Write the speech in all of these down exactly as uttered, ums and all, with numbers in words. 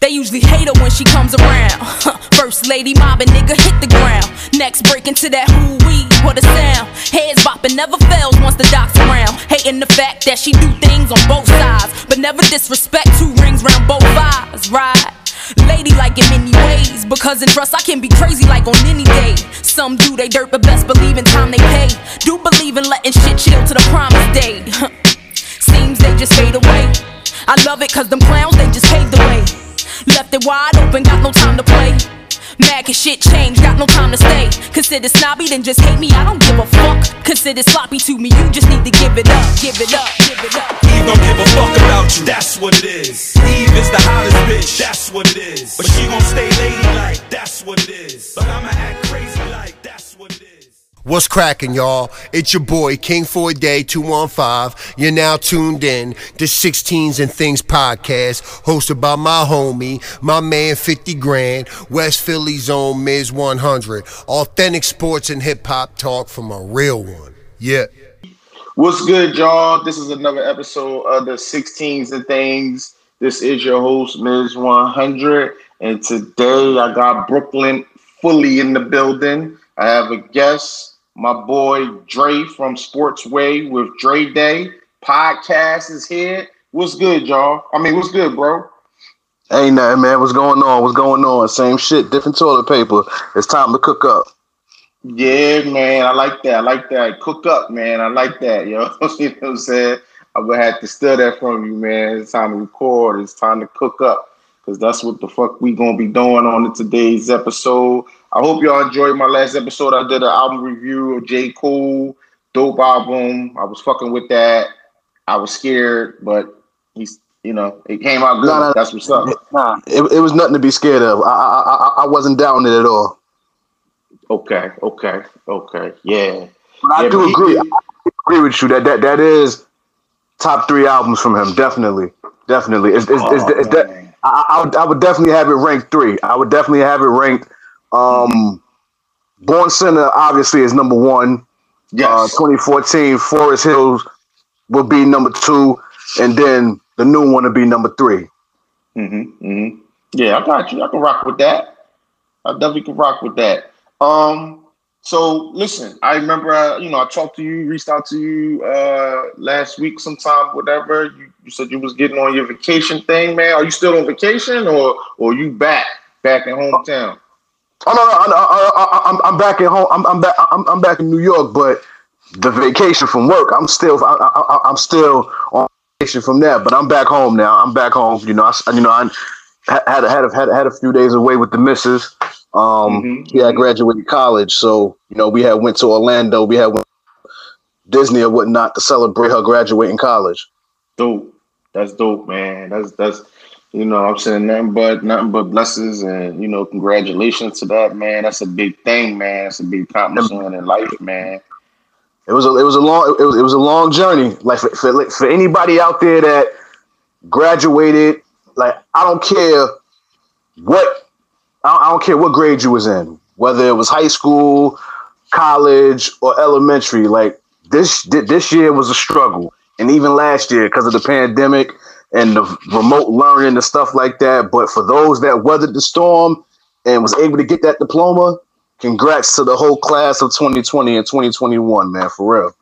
They usually hate her when she comes around. First lady mobbing, nigga hit the ground. Next break into that who we, what a sound. Heads bopping, never fails once the doc's around. Hating the fact that she do things on both sides, but never disrespect, two rings round both eyes, right? Lady like in many ways, because in trust I can be crazy like on any day. Some do they dirt, but best believe in time they pay. Do believe in letting shit chill to the promised day. Seems they just fade away. I love it cause them clowns, they just paved the way. Left it wide open, got no time to play. Mad cause shit changed, got no time to stay. Consider snobby, then just hate me, I don't give a fuck. Consider sloppy to me, you just need to give it up. Give it up, give it up. Eve don't give a fuck about you, that's what it is. Eve is the hottest bitch, that's what it is. But she gon' stay ladylike, that's what it is. But I'ma act crazy like, that's what it is. What's cracking, y'all? It's your boy, King four Day two fifteen. You're now tuned in to sixteens and things podcast, hosted by my homie, my man fifty grand, West Philly's own Miz one hundred. Authentic sports and hip-hop talk from a real one. Yeah. What's good, y'all? This is another episode of the sixteens and things. This is your host, Miz one hundred. And today, I got Brooklyn fully in the building. I have a guest. My boy Dre from Sportsway with Dre Day podcast is here. What's good, y'all? I mean, what's good, bro? Ain't nothing, man. What's going on? What's going on? Same shit, different toilet paper. It's time to cook up. Yeah, man. I like that. I like that. Cook up, man. I like that, yo. You know what I'm saying? I would have to steal that from you, man. It's time to record. It's time to cook up because that's what the fuck we gonna be doing on today's episode. I hope y'all enjoyed my last episode. I did an album review of J. Cole, dope album. I was fucking with that. I was scared, but he's, you know, it came out good. Nah, nah, that's what's up. Nah, it, it was nothing to be scared of. I, I I I wasn't down it at all. Okay, okay, okay, yeah. But I yeah, do but agree. He, I agree with you that that that is top three albums from him. Definitely, definitely. It's, it's, oh, it's, it's de- I, I would I would definitely have it ranked three. I would definitely have it ranked. Um, Born Center obviously is number one. Yes. Uh, twenty fourteen, Forest Hills will be number two, and then the new one will be number three. Mm-hmm. Mm-hmm. Yeah, I got you. I can rock with that. I definitely can rock with that. Um, so listen, I remember, I, you know, I talked to you, reached out to you uh, last week sometime, whatever. You, you said you was getting on your vacation thing, man. Are you still on vacation, or or you back back in hometown? Oh. Oh no, no, no I, I, I, I'm back at home. I'm, I'm back. I'm, I'm back in New York, but the vacation from work, I'm still, I, I, I'm still on vacation from there. But I'm back home now. I'm back home. You know, I, you know, I had had had had a few days away with the missus. Um, mm-hmm. Yeah, I graduated college, so you know, we had went to Orlando. We had went to Disney or whatnot to celebrate her graduating college. Dope. That's dope, man. That's that's. You know, I'm saying nothing but nothing but blessings, and you know, congratulations to that, man. That's a big thing, man. It's a big accomplishment in life, man. It was a it was a long it was it was a long journey. Like for, for for anybody out there that graduated, like I don't care what I don't care what grade you was in, whether it was high school, college, or elementary. Like this this year was a struggle, and even last year because of the pandemic and the remote learning and stuff like that. But for those that weathered the storm and was able to get that diploma, congrats to the whole class of twenty twenty and twenty twenty-one, man, for real.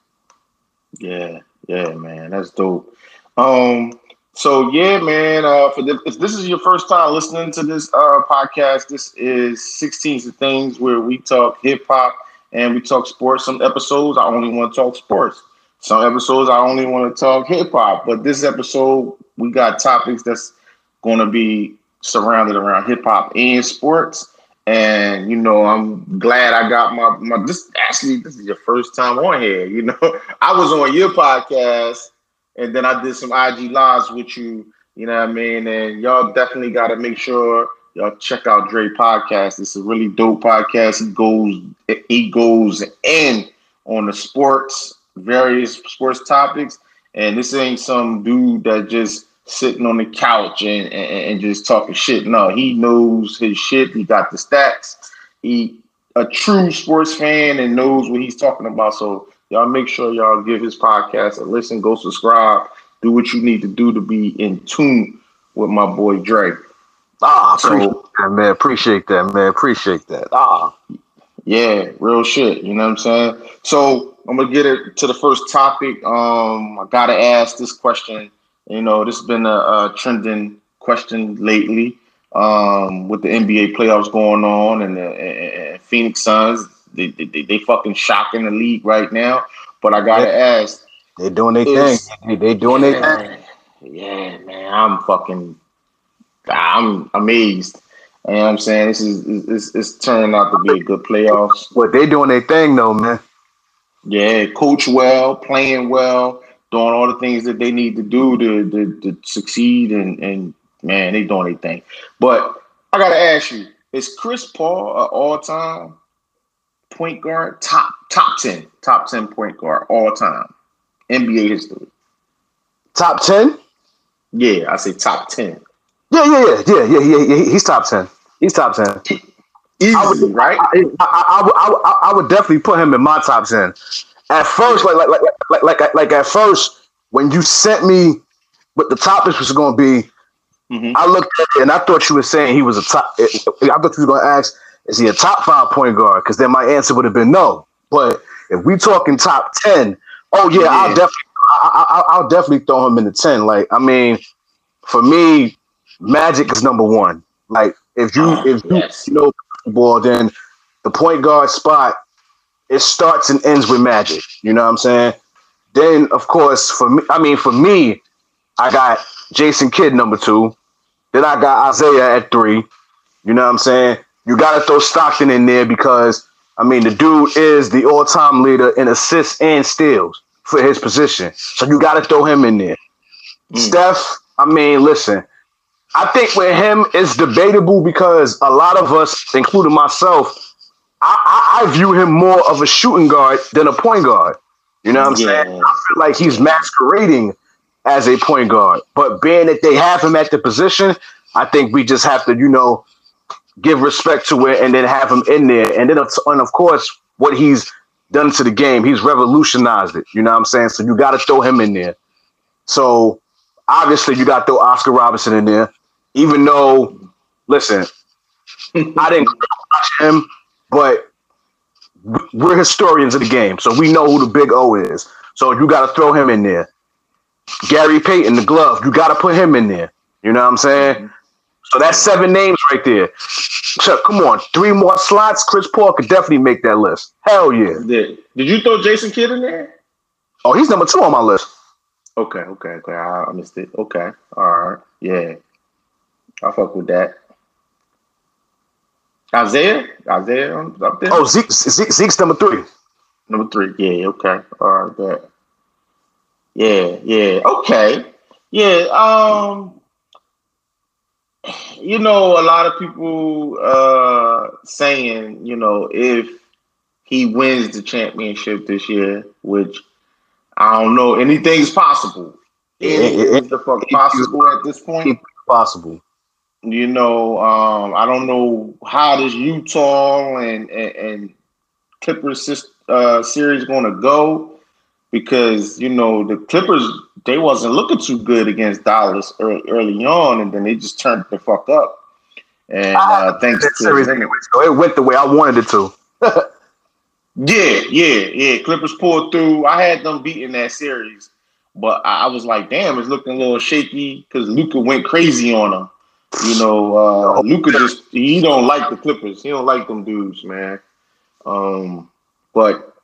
Yeah, yeah, man, that's dope. Um, so, yeah, man, uh, for the, if this is your first time listening to this uh, podcast, this is sixteens and things, where we talk hip-hop and we talk sports. Some episodes, I only want to talk sports. Some episodes, I only want to talk hip-hop. But this episode, we got topics that's going to be surrounded around hip-hop and sports. And, you know, I'm glad I got my, my – this actually, this is your first time on here, you know. I was on your podcast, and then I did some I G Lives with you, you know what I mean? And y'all definitely got to make sure y'all check out Dre podcast. It's a really dope podcast. He goes, he goes in on the sports, various sports topics. And this ain't some dude that just sitting on the couch and, and, and just talking shit. No, he knows his shit. He got the stats. He a true sports fan and knows what he's talking about. So y'all make sure y'all give his podcast a listen. Go subscribe. Do what you need to do to be in tune with my boy Dre. Ah, appreciate so, that, man. Appreciate that, man. Appreciate that. Ah. Yeah, real shit. You know what I'm saying? So I'm gonna get it to the first topic. Um, I gotta ask this question. You know, this has been a, a trending question lately. Um, with the N B A playoffs going on and the and, and Phoenix Suns, they, they they fucking shocking the league right now. But I gotta yeah. ask, they doing their thing. They, they doing yeah, their thing. Yeah, man, I'm fucking. I'm amazed. You know what I'm saying? This is it's, it's turned out to be a good playoffs. Well, they doing their thing though, man. Yeah, coach well, playing well, doing all the things that they need to do to to, to succeed, and and man, they doing their thing. But I gotta ask you: is Chris Paul an all-time point guard? Top top ten, top ten point guard all time N B A history. Top ten? Yeah, I say top ten. Yeah, yeah, yeah, yeah, yeah, yeah. He's top ten. He's top ten. Easy, I would, right? I, I, I, I, I would definitely put him in my top ten. At first, like, like, like, like, like, like at first, when you sent me what the topics was going to be, mm-hmm. I looked at it and I thought you were saying he was a top. I thought you were going to ask, is he a top five point guard? Because then my answer would have been no. But if we talking top ten, oh yeah, yeah. I'll definitely, I, I, I'll definitely throw him in the ten. Like, I mean, for me. Magic is number one. Like if you oh, if yes. you know ball, then the point guard spot, it starts and ends with Magic. You know what I'm saying? Then of course for me, I mean for me, I got Jason Kidd number two. Then I got Isaiah at three. You know what I'm saying? You gotta throw Stockton in there because I mean the dude is the all-time leader in assists and steals for his position. So you gotta throw him in there. Mm. Steph, I mean, listen. I think with him, it's debatable because a lot of us, including myself, I, I, I view him more of a shooting guard than a point guard. You know what I'm yeah. saying? I feel like he's masquerading as a point guard. But being that they have him at the position, I think we just have to, you know, give respect to it and then have him in there. And then, and of course, what he's done to the game, he's revolutionized it. You know what I'm saying? So you got to throw him in there. So obviously you got to throw Oscar Robertson in there. Even though, listen, I didn't watch him, but we're historians of the game, so we know who the Big O is. So you got to throw him in there. Gary Payton, the glove, you got to put him in there. You know what I'm saying? So that's seven names right there. Chuck, come on, three more slots. Chris Paul could definitely make that list. Hell yeah. Did, did you throw Jason Kidd in there? Oh, he's number two on my list. Okay, okay, okay. I missed it. Okay, all right, yeah. I fuck with that. Isaiah? Isaiah up there? Oh, Zeke, Zeke, Zeke's number three. Number three. Yeah, okay. All right, that. Yeah, yeah. Okay. Yeah. Um, you know, a lot of people uh saying, you know, if he wins the championship this year, which I don't know, anything's possible. Anything's the fuck possible at this point. Possible. You know, um, I don't know how this Utah and and, and Clippers uh, series going to go because, you know, the Clippers, they wasn't looking too good against Dallas early, early on, and then they just turned the fuck up. And uh, thanks to series anyway, so it went the way I wanted it to. yeah, yeah, yeah. Clippers pulled through. I had them beating that series, but I, I was like, damn, it's looking a little shaky because Luka went crazy on them. You know, uh, Luka just, he don't like the Clippers. He don't like them dudes, man. Um, but,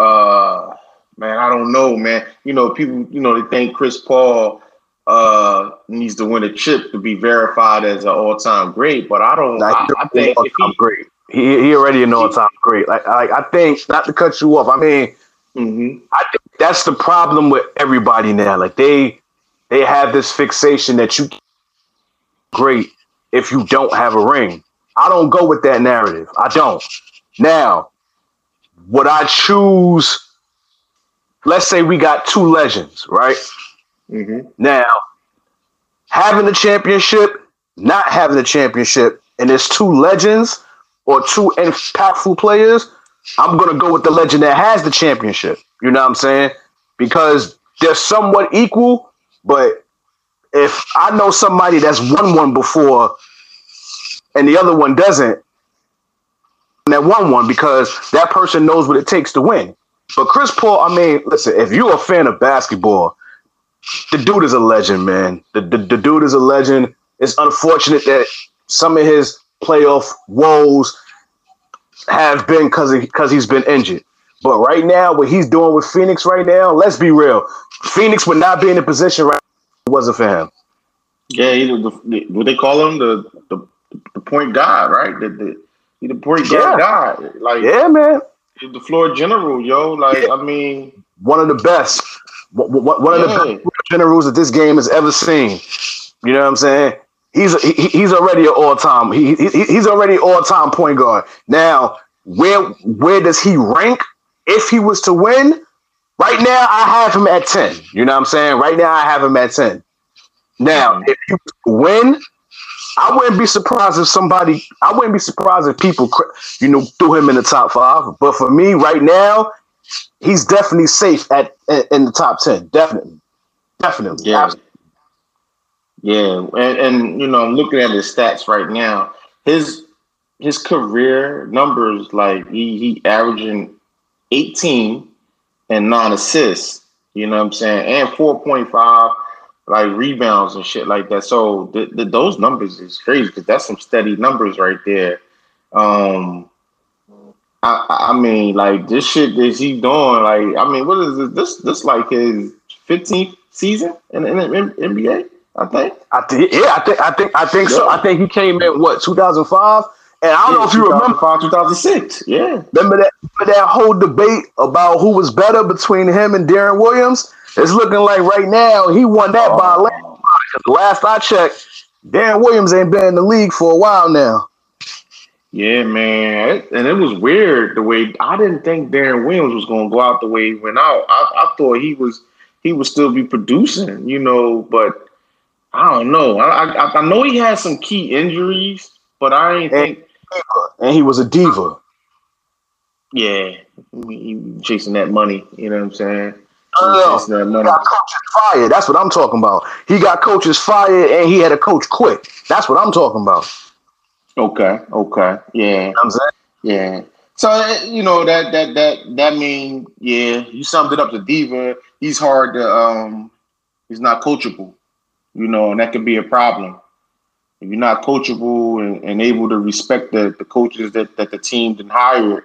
uh, man, I don't know, man. You know, people, you know, they think Chris Paul uh, needs to win a chip to be verified as an all-time great, but I don't, I, I think if he, great. He, he already an all-time great. Like, like, I think, not to cut you off, I mean, mm-hmm. I think that's the problem with everybody now. Like, they, they have this fixation that you great if you don't have a ring. I don't go with that narrative. I don't. Now, would I choose, let's say we got two legends, right? Mm-hmm. Now, having the championship, not having the championship, and there's two legends or two impactful players, I'm going to go with the legend that has the championship. You know what I'm saying? Because they're somewhat equal, but if I know somebody that's won one before and the other one doesn't, that one won because that person knows what it takes to win. But Chris Paul, I mean, listen, if you're a fan of basketball, the dude is a legend, man. The, the, the dude is a legend. It's unfortunate that some of his playoff woes have been because because he's been injured. But right now, what he's doing with Phoenix right now, let's be real. Phoenix would not be in a position right now if it wasn't for him. Yeah, he, the, the, what they call him, the the, the point guard, right? The, the, he the point guard yeah. guy. Like, yeah, man. The floor general, yo. Like, yeah. I mean. One of the best. One of yeah. the best generals that this game has ever seen. You know what I'm saying? He's he, he's already an all-time. He, he he's already an all-time point guard. Now, where where does he rank? If he was to win, right now I have him at ten. You know what I'm saying? Right now I have him at ten. Now, if you win, I wouldn't be surprised if somebody, I wouldn't be surprised if people, you know, threw him in the top five. But for me, right now, he's definitely safe at in the top ten. Definitely, definitely. Yeah, Absolutely. yeah. And, and you know, I'm looking at his stats right now. His his career numbers, like he he averaging eighteen and nine assists, you know what I'm saying, and four point five like rebounds and shit like that. So the, the, those numbers is crazy because that's some steady numbers right there. Um, I, I mean, like this shit that he's doing, like I mean, what is this? This, this like his fifteenth season in the N B A, I think. I think, yeah, I think, I think, I think yeah. so. I think he came in what two thousand five. And I don't yeah, know if you remember two thousand six. Yeah. Remember that remember that whole debate about who was better between him and Darren Williams? It's looking like right now he won that oh. by a landslide. Last I checked, Darren Williams ain't been in the league for a while now. Yeah, man. And it was weird the way I didn't think Darren Williams was gonna go out the way he went out. I, I thought he was he would still be producing, you know, but I don't know. I I, I know he had some key injuries, but I ain't and, think And he was a diva. Yeah, he was chasing that money. You know what I'm saying? No, he, that money. He got coaches fired. That's what I'm talking about. He got coaches fired, and he had a coach quit. That's what I'm talking about. Okay. Okay. Yeah. You know what I'm saying? Yeah. So you know that that that that mean yeah. You summed it up. The diva. He's hard to. Um, he's not coachable. You know, and that could be a problem. If you're not coachable and, and able to respect the, the coaches that, that the team didn't hire,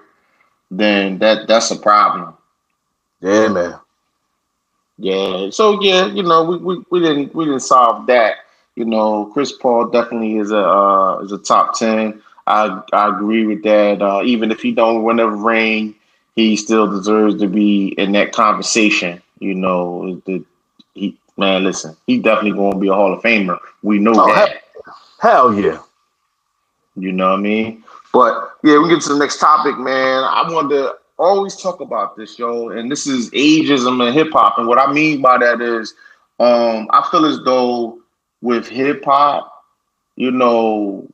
then that that's a problem. Yeah, man. Yeah. So yeah, you know, we, we, we didn't we didn't solve that. You know, Chris Paul definitely is a uh, is a top ten. I I agree with that. Uh, even if he don't win a ring, he still deserves to be in that conversation. You know, the, he man, listen, he definitely gonna be a Hall of Famer. We know oh, that. Hey. Hell yeah. You know what I mean? But yeah, we get to the next topic, man. I wanted to always talk about this, yo. And this is ageism in hip hop. And what I mean by that is, um, I feel as though with hip hop, you know,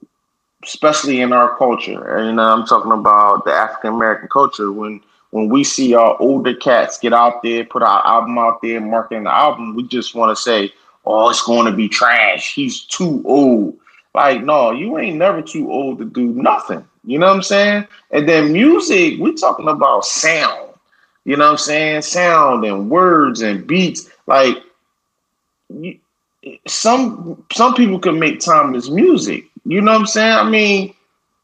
especially in our culture, and I'm talking about the African American culture, when when we see our older cats get out there, put our album out there, marketing the album, we just want to say, oh, it's going to be trash. He's too old. Like, no, you ain't never too old to do nothing. You know what I'm saying? And then music, we're talking about sound. You know what I'm saying? Sound and words and beats. Like, you, some some people can make timeless music. You know what I'm saying? I mean,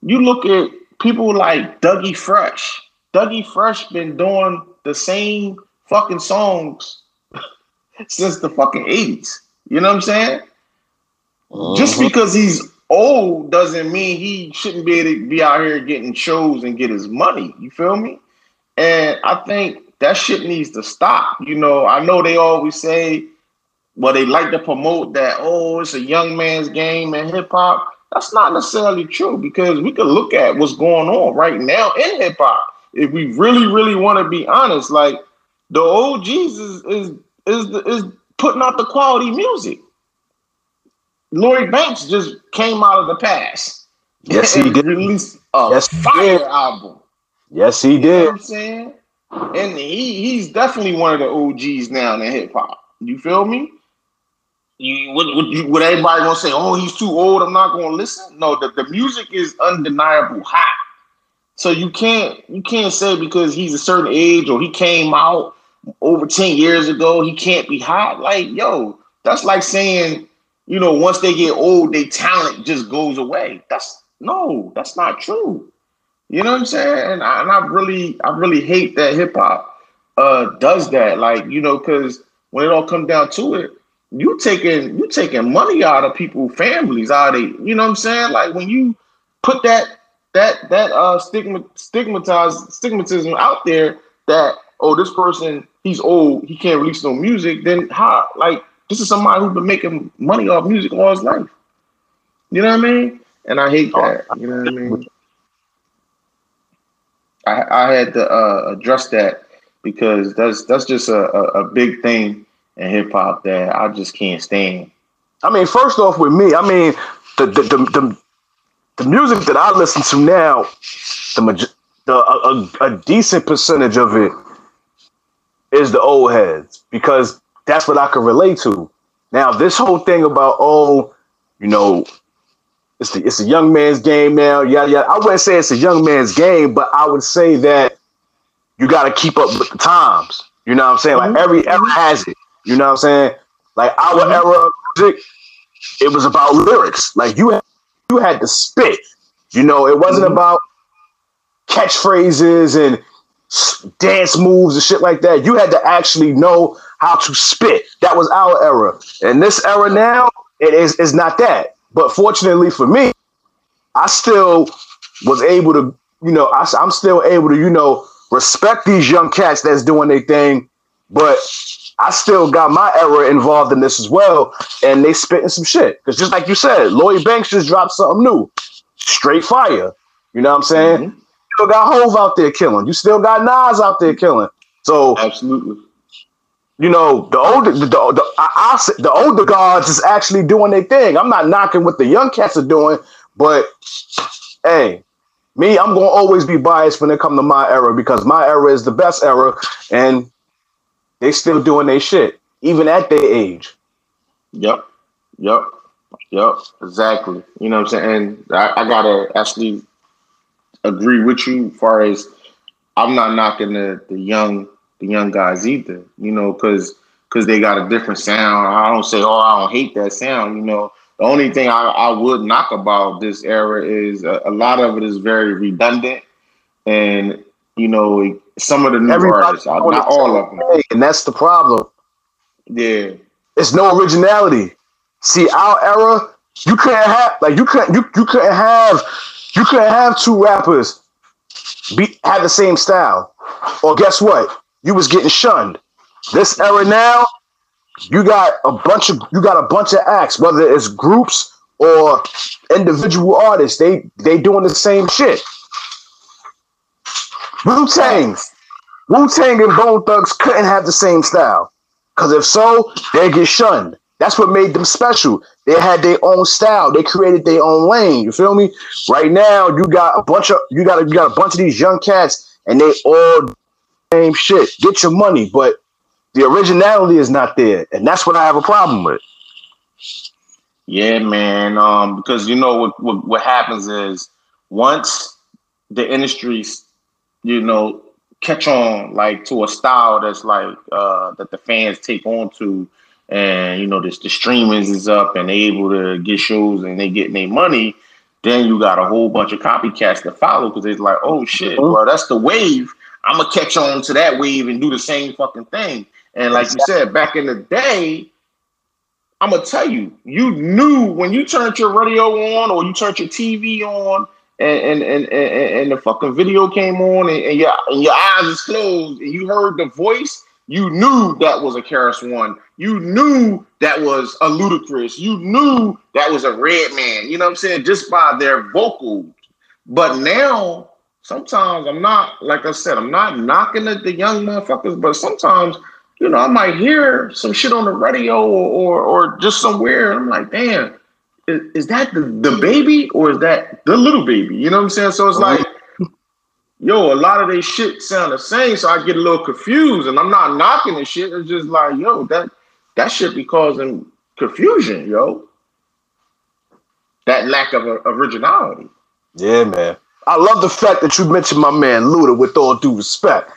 you look at people like Dougie Fresh. Dougie Fresh been doing the same fucking songs since the fucking eighties. You know what I'm saying? Uh-huh. Just because he's old doesn't mean he shouldn't be able to be out here getting shows and get his money. You feel me? And I think that shit needs to stop. You know, I know they always say, well, they like to promote that, oh, it's a young man's game in hip hop. That's not necessarily true because we could look at what's going on right now in hip hop. If we really, really want to be honest, like the O Gs is, is, is, is putting out the quality music. Lloyd Banks just came out of the past. Yes, he did. Released a yes, fire album. Yes, he did. You know what I'm saying? And he, he's definitely one of the O Gs now in hip hop. You feel me? You would, would, would everybody gonna say, "Oh, he's too old, I'm not gonna listen"? No, the, the music is undeniable hot. So you can't you can't say because he's a certain age or he came out over ten years ago, he can't be hot. Like, yo, that's like saying, you know, once they get old, their talent just goes away. That's no, that's not true. You know what I'm saying? And I, and I really I really hate that hip hop uh, does that. Like, you know, because when it all comes down to it, you taking you taking money out of people's families, out of, you know what I'm saying? Like, when you put that that that uh stigma stigmatized stigmatism out there that, oh, this person, he's old, he can't release no music, then how? Like, this is somebody who's been making money off music all his life. You know what I mean? And I hate that. You know what I mean? I I had to uh, address that because that's that's just a, a, a big thing and hip hop that I just can't stand. I mean, first off, with me, I mean, the the the, the, the music that I listen to now, the, the a, a, a decent percentage of it is the old heads, because that's what I can relate to. Now, this whole thing about, oh, you know, it's the it's a young man's game now, yeah, yeah. I wouldn't say it's a young man's game, but I would say that you got to keep up with the times. You know what I'm saying? Like, every era has it. You know what I'm saying? Like, our era of music, it was about lyrics. Like, you had, you had to spit. You know, it wasn't mm-hmm. about catchphrases and dance moves and shit like that. You had to actually know how to spit. That was our era. And this era now, it is is not that. But fortunately for me, I still was able to, you know, I, I'm still able to, you know, respect these young cats that's doing their thing, but I still got my era involved in this as well, and they spitting some shit. Because just like you said, Lloyd Banks just dropped something new. Straight fire. You know what I'm saying? Mm-hmm. You still got Hove out there killing. You still got Nas out there killing. So, absolutely. You know, the older the, the, the, I, I, the older guards is actually doing their thing. I'm not knocking what the young cats are doing, but, hey, me, I'm going to always be biased when it comes to my era, because my era is the best era, and they still doing their shit, even at their age. Yep. Yep. Yep. Exactly. You know what I'm saying? And I, I got to actually agree with you as far as I'm not knocking the, the young the young guys either, you know, because because they got a different sound. I don't say, oh, I don't hate that sound, you know. The only thing I, I would knock about this era is a, a lot of it is very redundant, and, you know, some of the new Everybody artists, not all of them. And that's the problem. Yeah. It's no originality. See, our era, you couldn't have, like, you couldn't, you, you couldn't have, you couldn't have two rappers be have the same style. Or guess what? You was getting shunned. This era now, you got a bunch of, you got a bunch of acts, whether it's groups or individual artists, they, they doing the same shit. Wu-Tang. Wu-Tang and Bone Thugs couldn't have the same style, because if so, they'd get shunned. That's what made them special. They had their own style. They created their own lane. You feel me? Right now, you got a bunch of you got a, you got a bunch of these young cats, and they all do the same shit. Get your money, but the originality is not there, and that's what I have a problem with. Yeah, man. Um, because you know what what, what happens is, once the industry's, you know, catch on, like, to a style that's like uh that the fans take on to, and, you know, this the streamings is up and they able to get shows and they getting their money, then you got a whole bunch of copycats to follow, because it's like, oh shit, mm-hmm. bro, that's the wave. I'm gonna catch on to that wave and do the same fucking thing. And like exactly. you said, back in the day, I'm gonna tell you, you knew when you turned your radio on or you turned your T V on, And and, and and the fucking video came on, and, and, your, and your eyes is closed, and you heard the voice, you knew that was a Karis One. You knew that was a Ludacris. You knew that was a Redman. You know what I'm saying? Just by their vocals. But now, sometimes I'm not, like I said, I'm not knocking at the young motherfuckers, but sometimes, you know, I might hear some shit on the radio or, or, or just somewhere, and I'm like, damn. Is that the, the baby or is that the little baby? You know what I'm saying? So it's like, yo, a lot of they shit sound the same. So I get a little confused, and I'm not knocking this shit. It's just like, yo, that that shit be causing confusion, yo. That lack of originality. Yeah, man. I love the fact that you mentioned my man Luda with all due respect.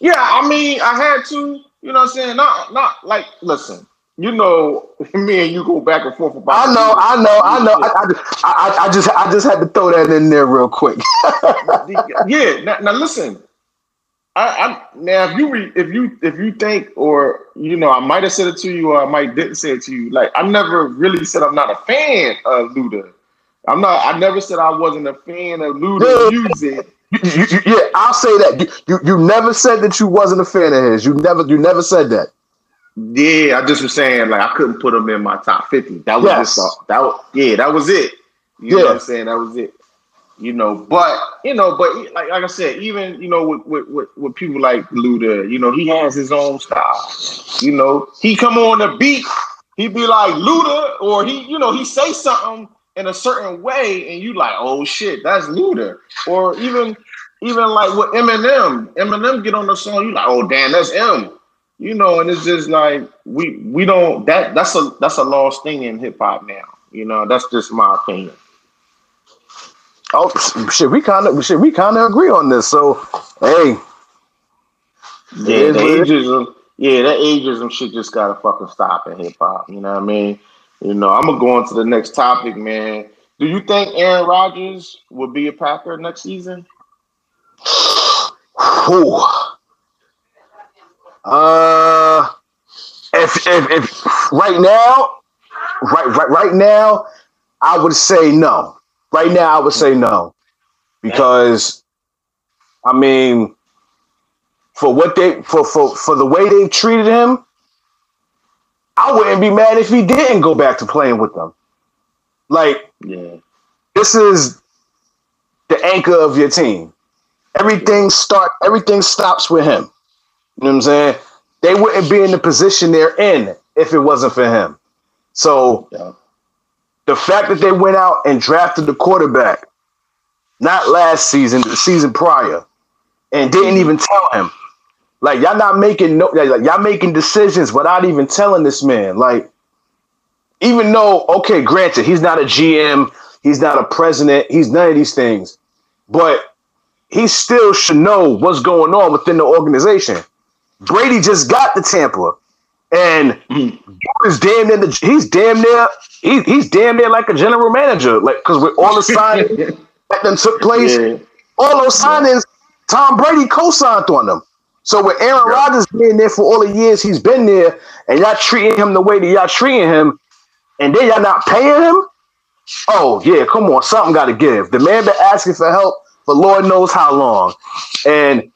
Yeah, I mean, I had to, you know what I'm saying? Not, not like, listen, you know, me and you go back and forth about. I know, I know, I know. I, I, I just, I just had to throw that in there real quick. Yeah. Now, now listen, I, I now if you re, if you if you think, or you know, I might have said it to you, or I might didn't say it to you. Like, I've never really said I'm not a fan of Luda. I'm not. I never said I wasn't a fan of Luda's music. You, you, yeah, I'll say that. You, you you never said that you wasn't a fan of his. You never you never said that. Yeah, I just was saying, like, I couldn't put him in my top fifty. That was yes. just that was, yeah, that was it. You yeah. know what I'm saying? That was it. You know, but you know, but like like I said, even you know, with with, with, with people like Luda, you know, he has his own style. You know, he come on the beat, he be like Luda, or he, you know, he say something in a certain way, and you like, oh shit, that's Luda. Or even even like with Eminem, Eminem get on the song, you like, oh damn, that's M. You know, and it's just like we we don't that that's a that's a lost thing in hip hop now. You know, that's just my opinion. Oh shit, we kind of shit, we kind of agree on this. So hey, yeah, the ageism, yeah, that ageism shit just gotta fucking stop in hip hop. You know what I mean? You know, I'm gonna go on to the next topic, man. Do you think Aaron Rodgers will be a Packer next season? Ooh. Uh, if, if if right now, right right right now, I would say no. Right now, I would say no, because I mean, for what they for for for the way they treated him, I wouldn't be mad if he didn't go back to playing with them. Like, yeah, this is the anchor of your team. Everything start. Everything stops with him. You know what I'm saying? They wouldn't be in the position they're in if it wasn't for him. So yeah. The fact that they went out and drafted the quarterback, not last season, the season prior, and didn't even tell him. Like, y'all not making no, like, y'all making decisions without even telling this man. Like, even though, okay, granted, he's not a G M, he's not a president, he's none of these things, but he still should know what's going on within the organization. Brady just got the Tampa, and he's damn near. The, he's damn near. He, he's damn near like a general manager, like because with all the signings that then took place, yeah. all those signings, Tom Brady co-signed on them. So with Aaron yeah. Rodgers being there for all the years he's been there, and y'all treating him the way that y'all treating him, and then y'all not paying him. Oh yeah, come on, something got to give. The man been asking for help for Lord knows how long, and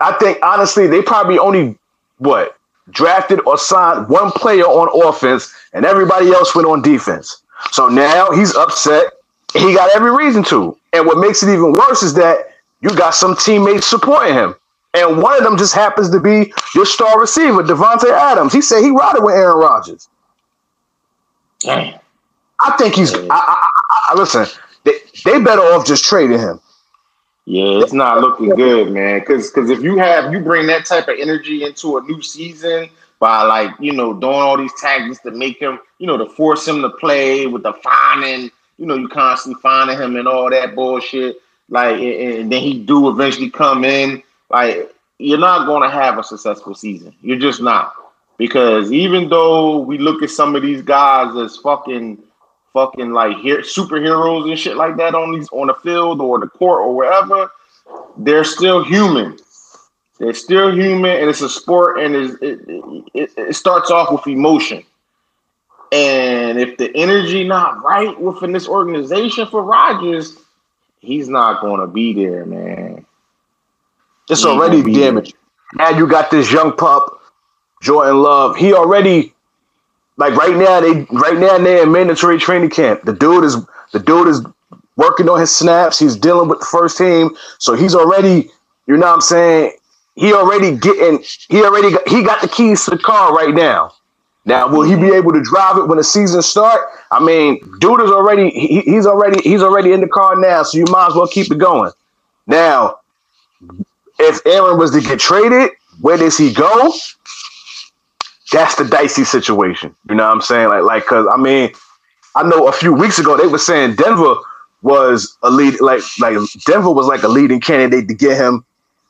I think, honestly, they probably only, what, drafted or signed one player on offense, and everybody else went on defense. So now he's upset. He got every reason to. And what makes it even worse is that you got some teammates supporting him. And one of them just happens to be your star receiver, Devontae Adams. He said he rotted with Aaron Rodgers. Damn. I think he's – I, I, I, listen, they, they better off just trading him. Yeah, it's not looking good, man. Because because if you have you bring that type of energy into a new season by, like, you know, doing all these tactics to make him, you know, to force him to play with the finding, you know, you constantly finding him and all that bullshit. Like, and, and then he do eventually come in. Like, you're not going to have a successful season. You're just not, because even though we look at some of these guys as fucking. Fucking like here superheroes and shit like that on these on the field or the court or wherever, they're still human. They're still human, and it's a sport, and it's, it, it it starts off with emotion. And if the energy not right within this organization for Rodgers, he's not going to be there, man. It's he already damaged. And you got this young pup, Jordan Love. He already. Like right now, they right now they're in mandatory training camp. The dude is the dude is working on his snaps. He's dealing with the first team, so he's already, you know what I'm saying. He already getting he already got, he got the keys to the car right now. Now, will he be able to drive it when the season start? I mean, dude is already he, he's already he's already in the car now, so you might as well keep it going. Now, if Aaron was to get traded, where does he go? that's the dicey situation. You know what I'm saying? Like, like, cause I mean, I know a few weeks ago they were saying Denver was a lead, like, like Denver was like a leading candidate to get him,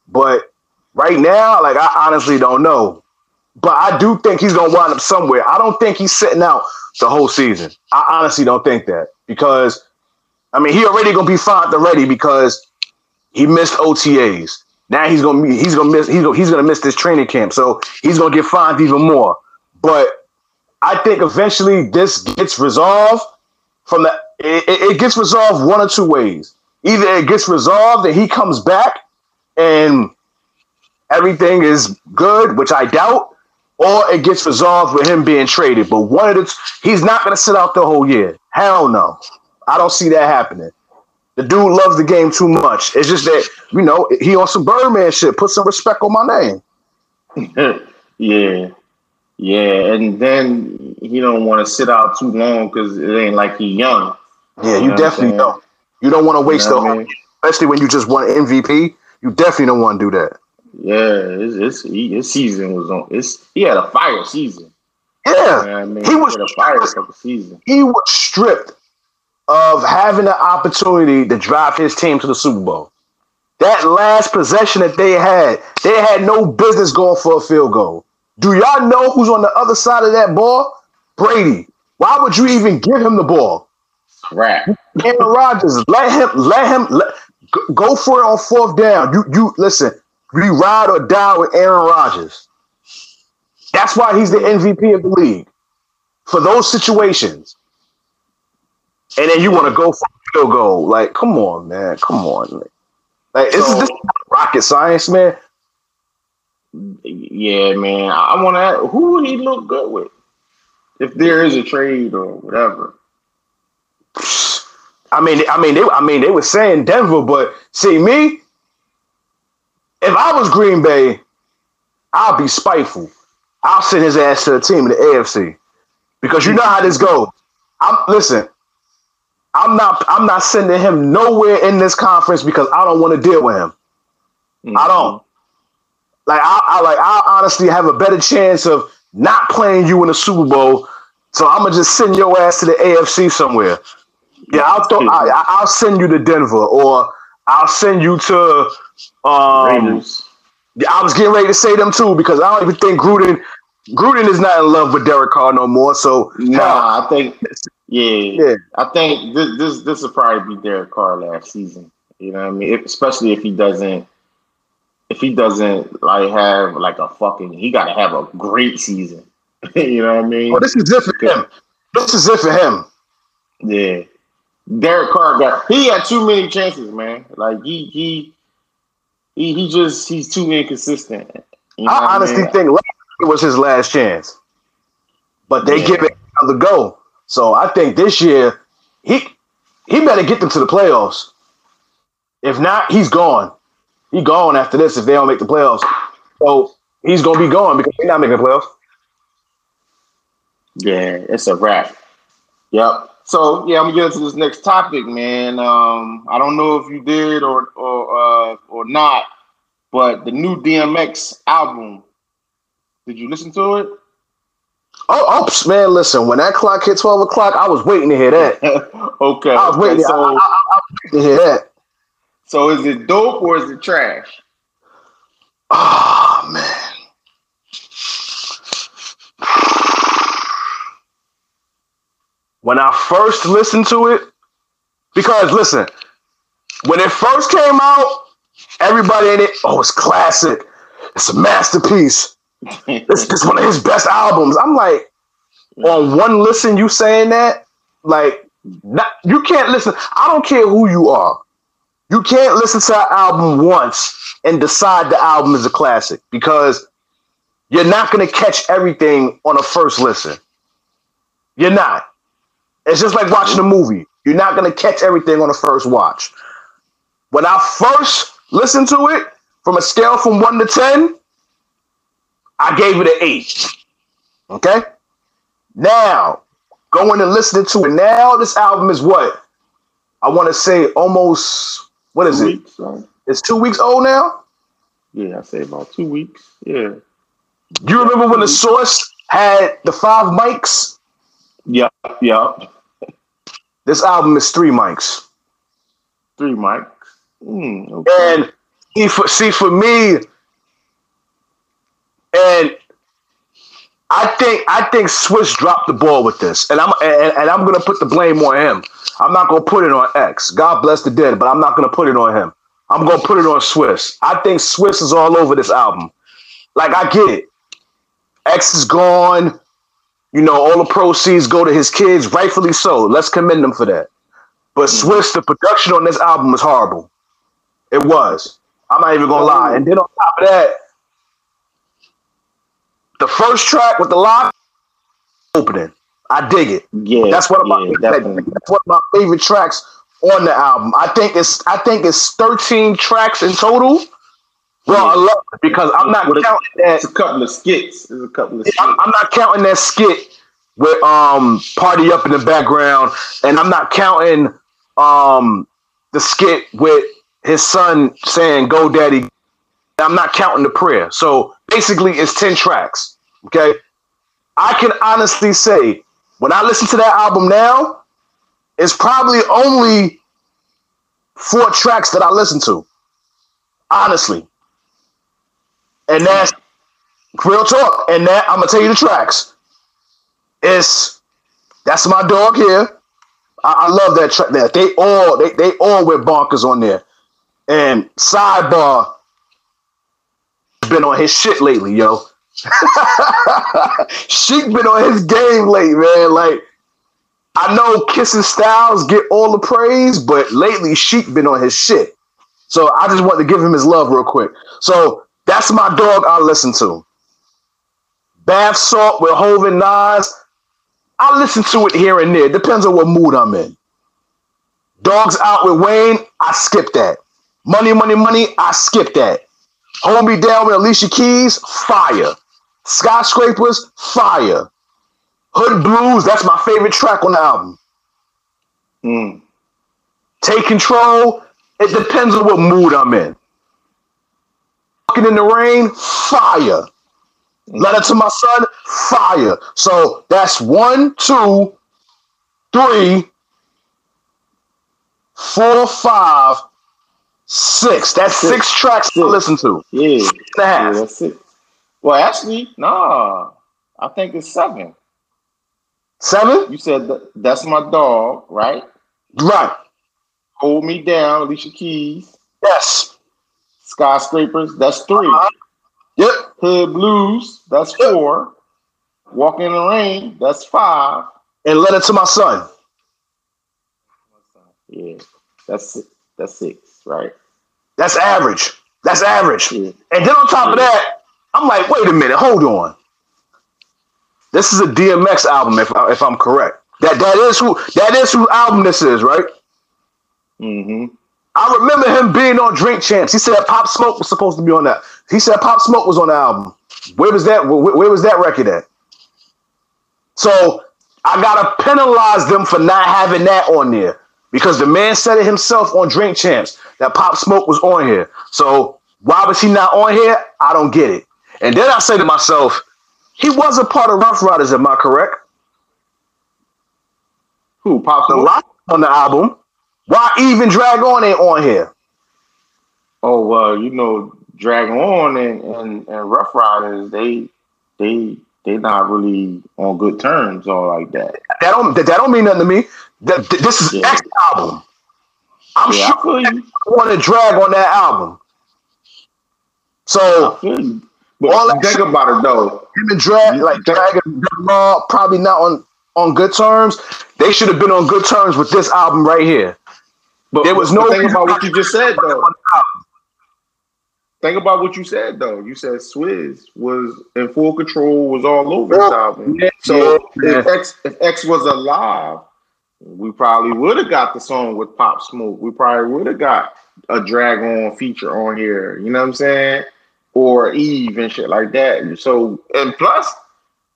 but right now, like, I honestly don't know. But I do think he's gonna wind up somewhere. I don't think he's sitting out the whole season. I honestly don't think that, because I mean, he already gonna be fined already because he missed O T As. Now he's gonna he's gonna miss he's gonna, he's gonna miss this training camp, so he's gonna get fined even more. But I think eventually this gets resolved. From the it, it gets resolved one or two ways. Either it gets resolved and he comes back and everything is good, which I doubt, or it gets resolved with him being traded. But one of the he's not gonna sit out the whole year. Hell no, I don't see that happening. The dude loves the game too much. It's just that, you know, he on some Birdman shit. Put some respect on my name. Yeah. Yeah. And then he don't want to sit out too long because it ain't like he young. Yeah, you, you know definitely don't. You don't want to waste you know the whole, I mean? Especially when you just won M V P. You definitely don't want to do that. Yeah, it's, it's he, his season was on. It's he had a fire season. Yeah, you know I mean? he was he had a fire stripped. season. He was stripped of having the opportunity to drive his team to the Super Bowl. That last possession that they had, they had no business going for a field goal. Do y'all know who's on the other side of that ball? Brady. Why would you even give him the ball? Crap. Aaron Rodgers, let him, let him let, go for it on fourth down. You, you listen. You ride or die with Aaron Rodgers. That's why he's the M V P of the league for those situations. And then you want to go for a field goal. Like, come on, man. Come on. Man. Like, so, this is this rocket science, man. Yeah, man. I want to ask, who would he look good with if there is a trade or whatever? I mean, I mean, they, I mean, they were saying Denver, but see me, if I was Green Bay, I'll be spiteful. I'll send his ass to the team in the A F C because you know how this goes. I'm listen. I'm not I'm not sending him nowhere in this conference because I don't want to deal with him. Mm-hmm. I don't. Like I, I like I honestly have a better chance of not playing you in the Super Bowl. So I'm gonna just send your ass to the A F C somewhere. Yeah, I'll throw, I, I'll send you to Denver or I'll send you to um, Raiders. I was getting ready to say them too because I don't even think Gruden Gruden is not in love with Derek Carr no more. So nah, hell, I think. Yeah, yeah, I think this this this will probably be Derek Carr last season. You know what I mean? If, especially if he doesn't, if he doesn't like have like a fucking, he got to have a great season. You know what I mean? Well, this is it for him. This is it for him. Yeah, Derek Carr got he had too many chances, man. Like he he he, he just he's too inconsistent. You know I honestly I mean? think last year was his last chance, but they yeah. give it another go. So I think this year he he better get them to the playoffs. If not, he's gone. He gone after this if they don't make the playoffs. So he's gonna be gone because they're not making the playoffs. Yeah, it's a wrap. Yep. So yeah, I'm gonna get into this next topic, man. Um, I don't know if you did or or uh, or not, but the new D M X album. Did you listen to it? Oh, oops, man, listen, when that clock hit twelve o'clock, I was waiting to hear that. okay. I was waiting okay, so, I, I, I, I was waiting to hear that. So is it dope or is it trash? Oh, man. When I first listened to it, because, listen, when it first came out, everybody in it, oh, it's classic. It's a masterpiece. This is one of his best albums. I'm like, on one listen, you saying that? Like, not, you can't listen. I don't care who you are. You can't listen to an album once and decide the album is a classic because you're not going to catch everything on a first listen. You're not. It's just like watching a movie. You're not going to catch everything on a first watch. When I first listened to it, from a scale from one to ten, I gave it an eight. Okay? Now, going and listening to it now, this album is what? I want to say almost, what is two it? Weeks, right? It's two weeks old now? Yeah, I say about two weeks. Yeah. You remember when the Source had the five mics. Yep, yep. This album is three mics. Three mics. Mm, okay. And he for, see, for me, and I think I think Swizz dropped the ball with this, and I'm and, and I'm gonna put the blame on him. I'm not gonna put it on X. God bless the dead, but I'm not gonna put it on him. I'm gonna put it on Swizz. I think Swizz is all over this album. Like, I get it. X is gone. You know, all the proceeds go to his kids, rightfully so. Let's commend them for that. But mm-hmm. Swizz, the production on this album was horrible. It was. I'm not even gonna lie. And then on top of that, the first track with the lock opening, I dig it. Yeah, that's one of my yeah, that's one of my favorite tracks on the album. I think it's I think it's thirteen tracks in total. Well, I love it because I'm not it's counting that. It's a couple of skits. There's a couple of skits. I'm, I'm not counting that skit with um Party Up in the background, and I'm not counting um the skit with his son saying "Go, Daddy." I'm not counting the prayer. So basically, it's ten tracks. Okay, I can honestly say when I listen to that album now, it's probably only four tracks that I listen to, honestly. And that's real talk. And that I'm gonna tell you the tracks. It's that's my dog here. I, I love that track. That they all they they all went bonkers on there. And sidebar, been on his shit lately, yo. She's been on his game late, man. Like, I know Kissing Styles get all the praise, but lately Sheik been on his shit. So I just wanted to give him his love real quick. So that's my dog I listen to. Bath Salt with Hov and Nas, I listen to it here and there. Depends on what mood I'm in. Dogs Out with Wayne, I skip that. Money, Money, Money, I skip that. Hold Me Down with Alicia Keys, fire. Skyscrapers, fire. Hood Blues, that's my favorite track on the album. Mm. Take Control, it depends on what mood I'm in. Walking in the Rain, fire. Mm. Letter to My Son, fire. So that's one, two, three, four, five, six. That's six, six tracks six. to listen to. Yeah. Six and a half. Yeah, that's six. Well, actually, nah. I think it's seven. Seven? You said that, That's My Dog, right? Right. Hold Me Down, Alicia Keys. Yes. Skyscrapers, that's three. Uh-huh. Yep. Hood Blues, that's yep. four. Walking in the Rain, that's five. And Letter to My Son. Yeah, that's six. That's six, right? That's average. That's average. Yeah. And then on top of that, I'm like, wait a minute, hold on. This is a D M X album, if if I'm correct. That that is who that is whose album this is, right? Mm-hmm. I remember him being on Drink Champs. He said Pop Smoke was supposed to be on that. He said Pop Smoke was on the album. Where was that? Where, where was that record at? So I gotta penalize them for not having that on there. Because the man said it himself on Drink Champs that Pop Smoke was on here. So why was he not on here? I don't get it. And then I say to myself, he was a part of Rough Riders, am I correct? Who? Pop Smoke? The lot on the album. Why even Drag On ain't on here? Oh, well, uh, you know, Drag On and, and, and Rough Riders, they they they not really on good terms or like that. That don't that don't mean nothing to me. That, th- this is yeah. X album. I'm yeah, sure I want to drag on that album. So, but all that think shit, about it though. Him and drag, like Dragon Law, probably not on, on good terms. They should have been on good terms with this album right here. But there was but no think about what you just said though. Think about what you said though. You said Swizz was in full control, was all over this album. Yeah. So yeah. if X if X was alive, we probably would have got the song with Pop Smoke. We probably would have got a Drag On feature on here. You know what I'm saying? Or Eve and shit like that. So, and plus,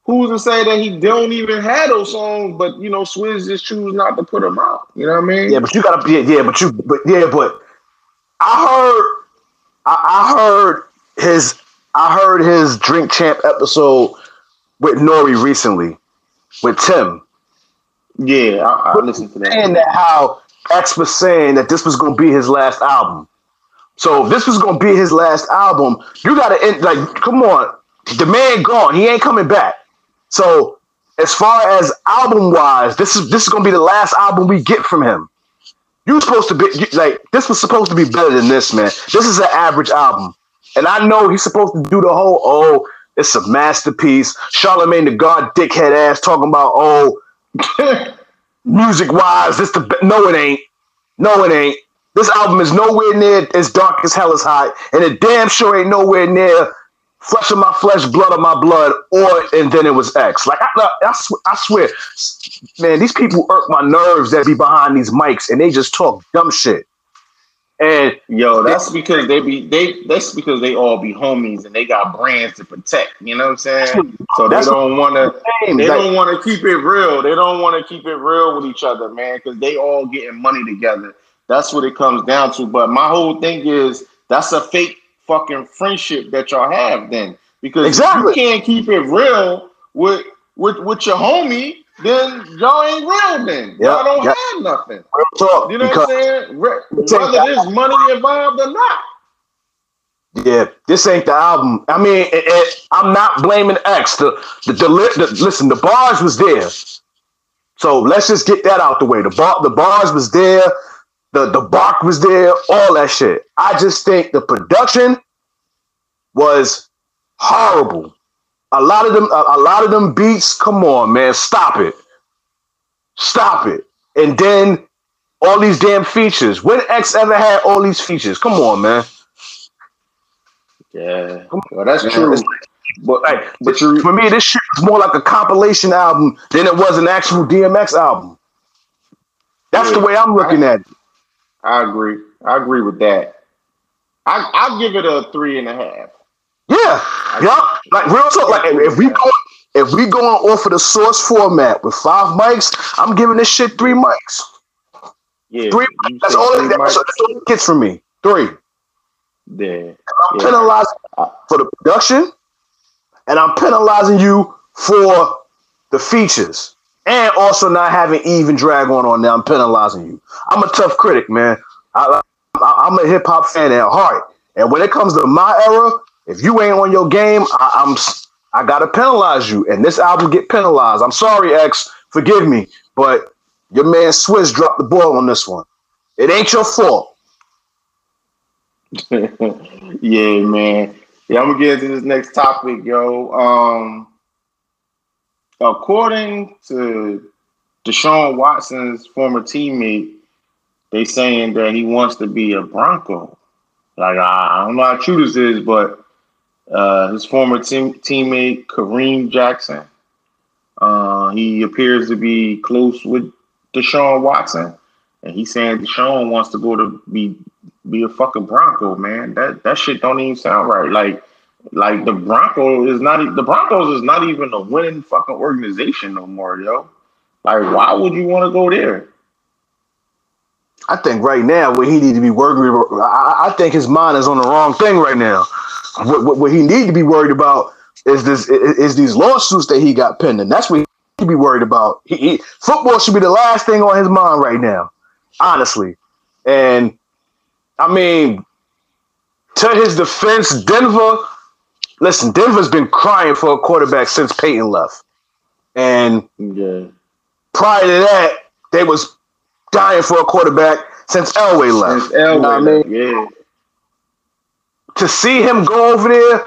who's to say that he don't even have those songs? But you know, Swizz just choose not to put them out. You know what I mean? Yeah, but you gotta. Yeah, yeah, but you. But yeah, but I heard. I, I heard his. I heard his Drink Champ episode with Nori recently, with Tim. Yeah, I, I listened to that. And that how X was saying that this was going to be his last album. So if this was going to be his last album, you got to end, like, come on. The man gone. He ain't coming back. So as far as album-wise, this is this is going to be the last album we get from him. You were supposed to be, you, like, this was supposed to be better than this, man. This is an average album. And I know he's supposed to do the whole, oh, it's a masterpiece. Charlamagne the God dickhead ass talking about, oh, music-wise, this the be- no, it ain't. No, it ain't. This album is nowhere near as dark as hell is hot, and it damn sure ain't nowhere near flesh of my flesh, blood of my blood, or and then it was X. Like, I, I, I, sw- I swear, man, these people irk my nerves that be behind these mics, and they just talk dumb shit. And yo, that's they, because they be they. That's because they all be homies and they got brands to protect. You know what I'm saying? So they don't want to. They don't want to keep it real. They don't want to keep it real with each other, man. Because they all getting money together. That's what it comes down to. But my whole thing is that's a fake fucking friendship that y'all have then, because exactly. If you can't keep it real with with with your homie, then y'all ain't real then. Yep, y'all don't yep. have nothing. Talk, you know what I'm saying? Re- whether there's money involved or not. Yeah, this ain't the album. I mean, it, it, I'm not blaming X. The the, the, the listen, the bars was there. So let's just get that out the way. The bar, the bars was there. The the bark was there. All that shit. I just think the production was horrible. A lot of them, a lot of them beats. Come on, man, stop it, stop it. And then all these damn features. When X ever had all these features? Come on, man. Yeah, well, that's yeah. true. But, like, but you, for me, this shit was more like a compilation album than it was an actual D M X album. That's yeah, the way I'm looking I, at it. I agree. I agree with that. I I'll give it a three and a half. Yeah, yeah. Like real talk. Like if we go, if we going off of the source format with five mics, I'm giving this shit three mics. Yeah, three. That's all. Three that, mics. So that's all it gets from me. Three. Yeah. I'm yeah. penalizing for the production, and I'm penalizing you for the features, and also not having Eve and Drag On on there. I'm penalizing you. I'm a tough critic, man. I, I, I'm a hip hop fan at heart, and when it comes to my era. If you ain't on your game, I, I'm I gotta penalize you, and this album get penalized. I'm sorry, X, forgive me, but your man Swizz dropped the ball on this one. It ain't your fault. Yeah, man. Yeah, I'm gonna get into this next topic, yo. Um, according to Deshaun Watson's former teammate, they saying that he wants to be a Bronco. Like I don't know how true this is, but. Uh, his former team, teammate Kareem Jackson. Uh, he appears to be close with Deshaun Watson, and he's saying Deshaun wants to go to be be a fucking Bronco, man. That that shit don't even sound right. Like like the Bronco is not the Broncos is not even a winning fucking organization no more, yo. Like why would you want to go there? I think right now where he need to be working, I, I think his mind is on the wrong thing right now. What, what, what he need to be worried about is this is, is these lawsuits that he got pending. That's what he need to be worried about. He, he, football should be the last thing on his mind right now, honestly. And I mean, to his defense, Denver. Listen, Denver's been crying for a quarterback since Peyton left, and yeah. prior to that, they was dying for a quarterback since Elway left. Since Elway, you know what I mean? Yeah. To see him go over there,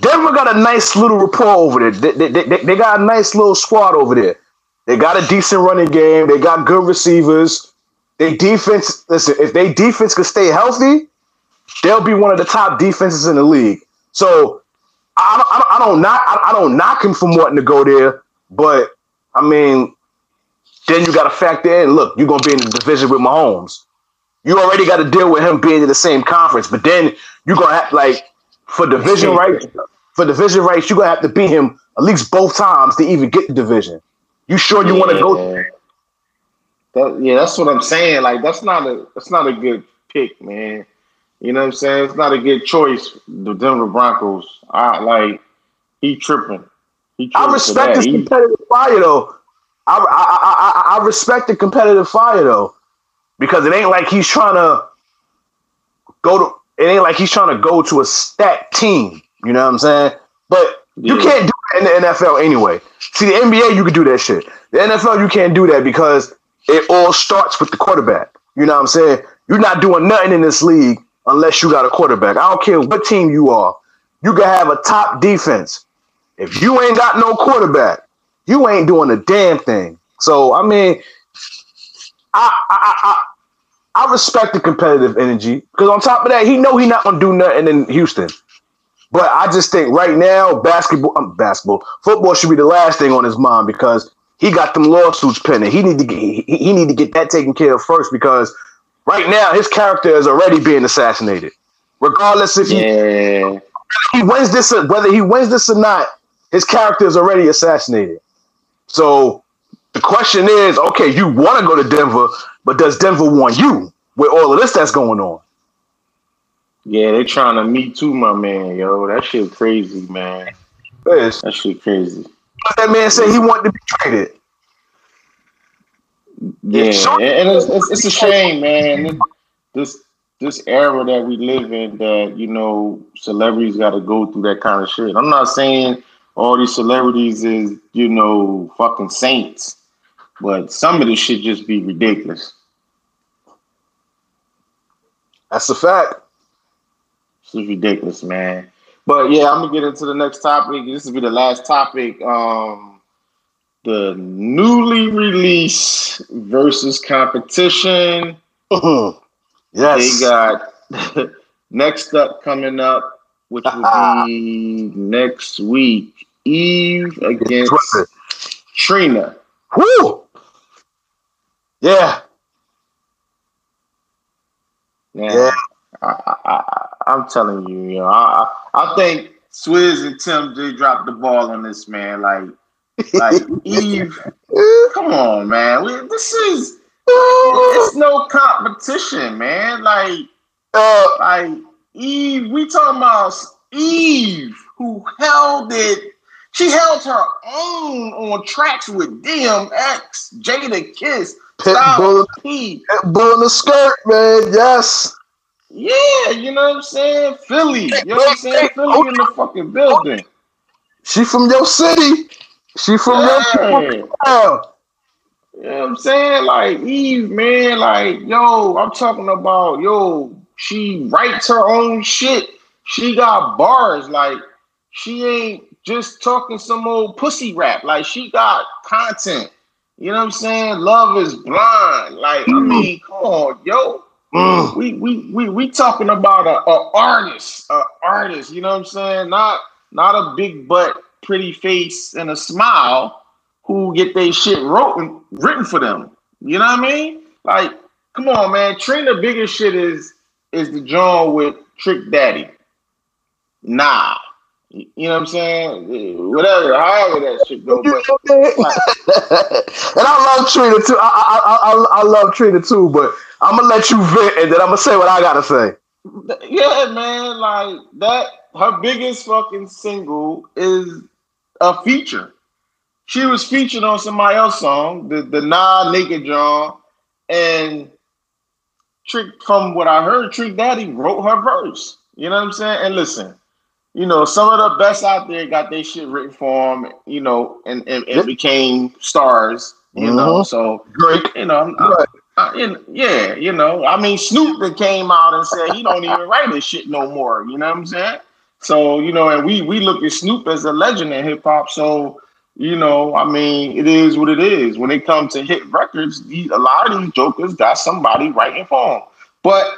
Denver got a nice little rapport over there. They, they, they, they got a nice little squad over there. They got a decent running game. They got good receivers. They defense, listen, if they defense could stay healthy, they'll be one of the top defenses in the league. So I, I, I don't knock, I, I don't knock him from wanting to go there, but I mean, then you got to factor in, look, you're going to be in the division with Mahomes. You already got to deal with him being in the same conference, but then you're gonna have like for division rights. For division rights, you're gonna have to beat him at least both times to even get the division. You sure you yeah. want to go? That, yeah, that's what I'm saying. Like that's not a that's not a good pick, man. You know what I'm saying? It's not a good choice. The Denver Broncos. I like he tripping. I respect this competitive fire though. I, I I I respect the competitive fire though, because it ain't like he's trying to go to. It ain't like he's trying to go to a stacked team. You know what I'm saying? But you yeah. can't do that in the N F L anyway. See, the N B A you can do that shit. The N F L you can't do that because it all starts with the quarterback. You know what I'm saying? You're not doing nothing in this league unless you got a quarterback. I don't care what team you are. You can have a top defense. If you ain't got no quarterback, you ain't doing a damn thing. So, I mean, I I I, I respect the competitive energy because on top of that, he know he not going to do nothing in Houston. But I just think right now, basketball, um, basketball, football should be the last thing on his mind because he got them lawsuits pending. He need to get, he, he need to get that taken care of first because right now his character is already being assassinated. Regardless if he, yeah. he wins this, whether he wins this or not, his character is already assassinated. So the question is, okay, you want to go to Denver, but does Denver want you with all of this that's going on? Yeah, they trying to Me Too my man, yo. That shit crazy, man. Yes. That shit crazy. That man said he wanted to be traded. Yeah, and it's, it's, it's a shame, man. This this era that we live in, that you know, celebrities got to go through that kind of shit. I'm not saying all these celebrities is you know fucking saints, but some of this shit just be ridiculous. That's a fact. It's ridiculous, man. But yeah, I'm gonna get into the next topic. This will be the last topic. Um, the newly released versus competition. Yes, they got next up coming up, which will be next week. Eve against Trina. Woo! Yeah. Yeah. yeah. I, I, I'm telling you, you know, I, I think Swizz and Tim J dropped the ball on this, man. Like, like Eve, come on, man. We, this is it's no competition, man. Like, uh, like Eve, we talking about Eve, who held it. She held her own on tracks with D M X, Jada Kiss, Pitbull, Pitbull in the skirt, man. Yes. Yeah, you know what I'm saying? Philly. You know what I'm saying? Philly in the fucking building. She from your city. She from yeah. your city. You know what I'm saying? Like, Eve, man, like, yo, I'm talking about, yo, she writes her own shit. She got bars. Like, she ain't just talking some old pussy rap. Like, she got content. You know what I'm saying? Love is blind. Like, I mean, come on, yo. Mm. We we we we talking about a, a artist, a artist. You know what I'm saying? Not not a big butt, pretty face, and a smile who get their shit wrote written for them. You know what I mean? Like, come on, man. Trina biggest shit is is the joint with Trick Daddy. Nah, you know what I'm saying? Whatever, however that shit go. But, like, and I love Trina too. I I I, I love Trina too, but. I'm gonna let you vent, and then I'm gonna say what I gotta say. Yeah, man, like that. Her biggest fucking single is a feature. She was featured on somebody else's song, the the Nah Nigga John, and Trick. From what I heard, Trick Daddy wrote her verse. You know what I'm saying? And listen, you know, some of the best out there got their shit written for them. You know, and and, and became stars. You mm-hmm. know, so great. You know, I'm, I'm, In, yeah, you know, I mean, Snoop that came out and said he don't even write this shit no more. You know what I'm saying? So, you know, and we we look at Snoop as a legend in hip hop. So, you know, I mean, it is what it is. When it comes to hit records, these, a lot of these jokers got somebody writing for them. But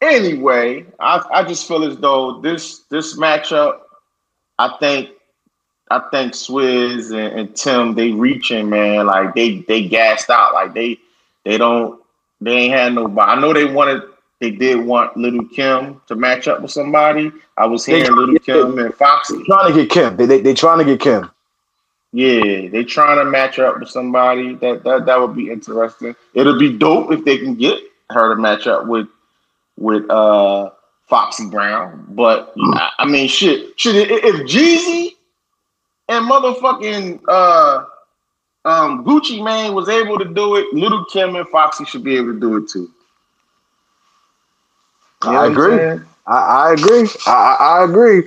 anyway, I, I just feel as though this this matchup, I think, I think Swizz and, and Tim, they reaching, man. Like they they gassed out, like they. They don't. They ain't had nobody. I know they wanted. They did want Lil Kim to match up with somebody. I was hearing Lil Kim and Foxy. They're trying to get Kim. They they they trying to get Kim. Yeah, they trying to match up with somebody. That that that would be interesting. It'll be dope if they can get her to match up with with uh Foxy Brown. But mm. I, I mean, shit, shit. If Jeezy and motherfucking uh, um, Gucci Mane was able to do it. Little Kim and Foxy should be able to do it too. You know I, agree. I, I agree. I, I agree.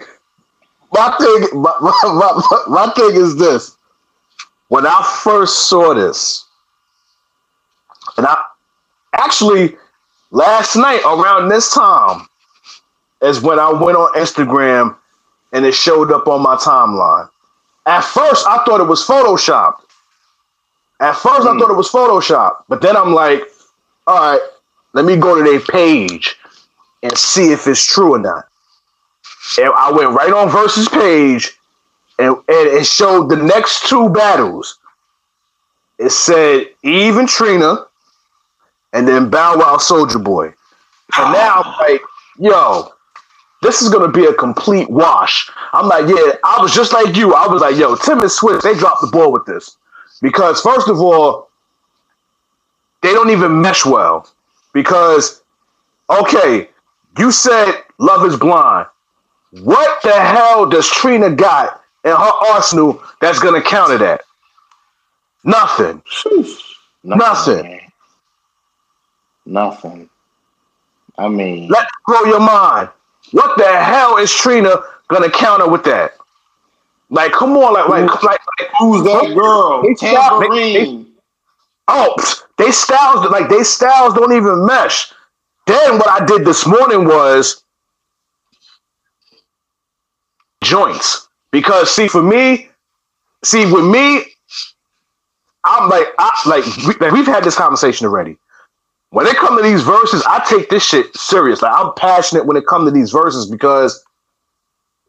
My thing, my, my, my, my thing is this. When I first saw this, and I actually last night around this time is when I went on Instagram and it showed up on my timeline. At first, I thought it was photoshopped. At first, mm. I thought it was photoshopped. But then I'm like, all right, let me go to their page and see if it's true or not. And I went right on Versus page, and, and it showed the next two battles. It said Eve and Trina, and then Bow Wow Soulja Boy. And now I'm like, yo, this is gonna be a complete wash. I'm like, yeah, I was just like you. I was like, yo, Tim and Swizz, they dropped the ball with this. Because first of all, they don't even mesh well. Because, okay, you said Love Is Blind. What the hell does Trina got in her arsenal that's gonna counter that? Nothing. Sheesh. Nothing. Nothing. Nothing. I mean, let's blow your mind. What the hell is Trina gonna counter with that? Like, come on, like, like, like, like who's that girl? They Tambourine. They, they, oh, they styles like they styles don't even mesh. Then what I did this morning was joints, because see, for me, see with me, I'm like, I, like, we, like we've had this conversation already. When it comes to these verses, I take this shit serious. Like, I'm passionate when it comes to these verses because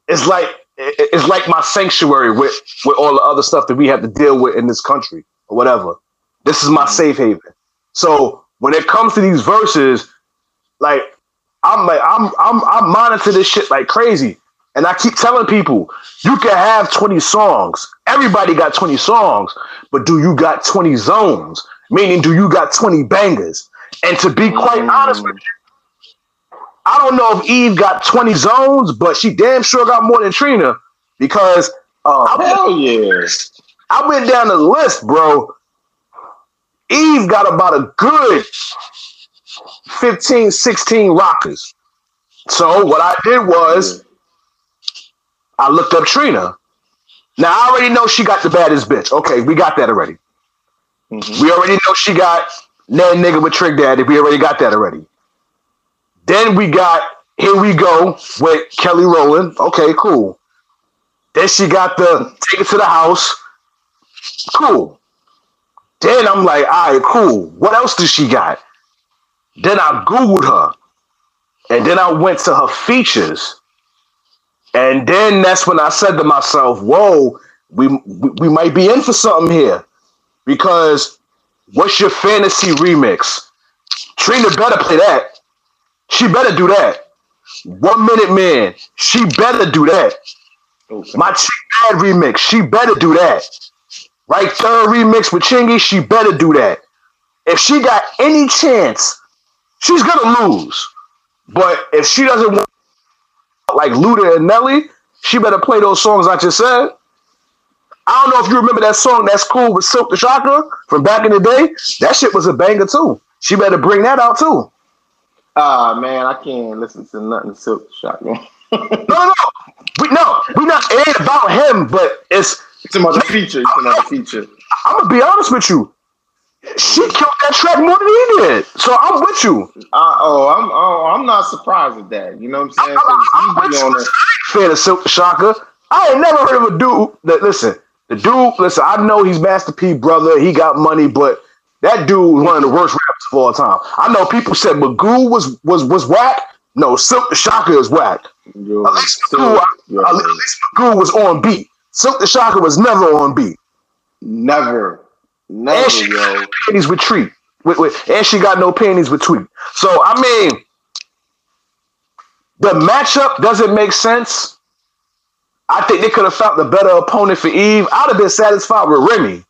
it's like it's like my sanctuary with, with all the other stuff that we have to deal with in this country or whatever. This is my safe haven. So when it comes to these verses, like I'm like I'm I'm I monitor this shit like crazy, and I keep telling people you can have twenty songs. Everybody got twenty songs, but do you got twenty zones? Meaning, do you got twenty bangers? And to be quite mm. honest with you, I don't know if Eve got twenty zones, but she damn sure got more than Trina because oh, I, went, hell yeah. I went down the list, bro. Eve got about a good fifteen, sixteen rockers. So what I did was I looked up Trina. Now, I already know she got the baddest bitch. Okay, we got that already. Mm-hmm. We already know she got Nan Nigga with Trick Daddy. We already got that already. Then we got Here We Go with Kelly Rowland. Okay, cool. Then she got the Take It to the House. Cool. Then I'm like, all right, cool. What else does she got? Then I Googled her. And then I went to her features. And then that's when I said to myself, whoa, we we, we might be in for something here. Because what's your fantasy remix? Trina better play that. She better do that. One Minute Man. She better do that. Okay. My Chick Bad remix. She better do that. Right Third remix with Chingy. She better do that. If she got any chance, she's gonna lose. But if she doesn't want like Luda and Nelly, she better play those songs I just said. I don't know if you remember that song That's Cool with Silk the Shocker from back in the day. That shit was a banger too. She better bring that out too. Ah uh, man, I can't listen to nothing Silk the Shocker. no, no, no, we no, we not. It ain't about him, but it's it's another feature. It's another feature. I'm gonna be honest with you. She killed that track more than he did, so I'm with you. Uh, oh, I'm oh, I'm not surprised at that. You know what I'm saying? I'm, I'm, I'm on the fan of Silk the Shocker. I ain't never heard of a dude that listen. The dude, listen, I know he's Master P, brother. He got money, but that dude was one of the worst rappers of all time. I know people said Magoo was was was whack. No, Silk the Shocker is whack. Yo, at least Magoo, yo, I, at least Magoo was on beat. Silk the Shocker was never on beat. Never, never. And she yo. got no panties with treat. With, with, and she got no panties with tweet. So I mean, the matchup doesn't make sense. I think they could have found the better opponent for Eve. I'd have been satisfied with Remy.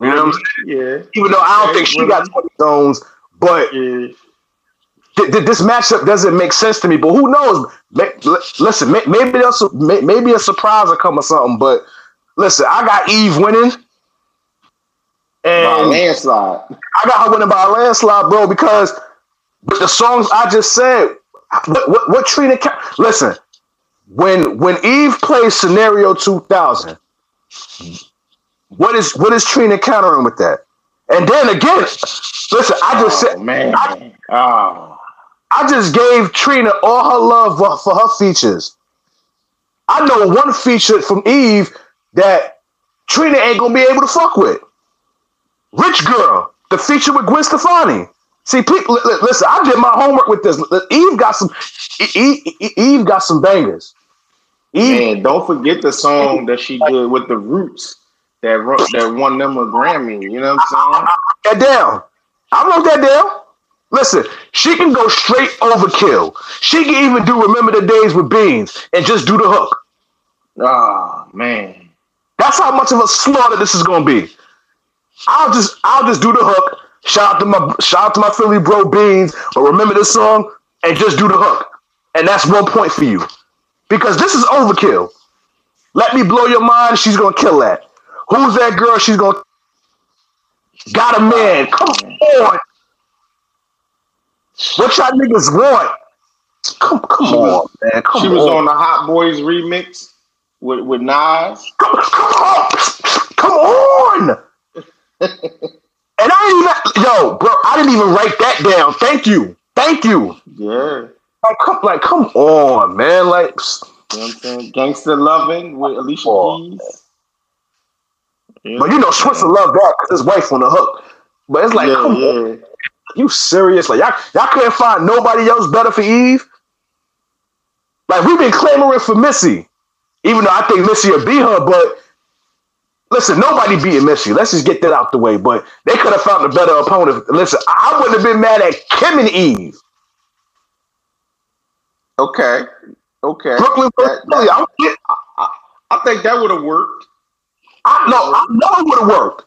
You know what I'm saying? Yeah. Even though I don't think she got twenty zones, but yeah. th- th- this matchup doesn't make sense to me. But who knows? May- l- listen, may- maybe there'll su- may- maybe a surprise will come or something. But listen, I got Eve winning. And by landslide. I got her winning by a landslide, bro, because the songs I just said, what, what, what Trina... Ca- listen, when when Eve plays Scenario two thousand, what is what is Trina countering with that? And then again, listen, I just oh, said... Man. I, oh. I just gave Trina all her love for, for her features. I know one feature from Eve that Trina ain't going to be able to fuck with. Rich Girl, the feature with Gwen Stefani. See, people, listen, I did my homework with this. Eve got some, Eve, Eve got some bangers. Eve, man, don't forget the song that she did with the Roots that run, that won them a Grammy. You know what I'm saying? I, I, I wrote that down. I wrote that down. Listen, she can go straight overkill. She can even do Remember the Days with Beans and just do the hook. Ah, oh, man, that's how much of a slaughter this is gonna be. I'll just I'll just do the hook. Shout out to my shout out to my Philly bro Beans, but remember this song and just do the hook. And that's one point for you. Because this is overkill. Let Me Blow Your Mind, she's gonna kill that. Who's That Girl? She's gonna Got a Man. Come on. What y'all niggas want? Come come on, man. Come she on. Was on the Hot Boys remix with, with Nas. Come, come on! Come on! And I didn't even, yo, bro, I didn't even write that down. Thank you. Thank you. Yeah. Like, come, like, come on, man. Like, you know what I'm saying? Gangsta Lovin' with Alicia Keys. Yeah. But you know, Swizz love that because his wife on the hook. But it's like, yeah, come yeah. on. You serious? Like, y'all, y'all couldn't find nobody else better for Eve? Like, we've been clamoring for Missy, even though I think Missy will beat her, but listen, nobody beating Missy. Let's just get that out the way. But they could have found a better opponent. Listen, I wouldn't have been mad at Kim and Eve. Okay. Okay. Brooklyn, that, Philly, that, I, I, I, I think that would have worked. I know, I know it would have worked.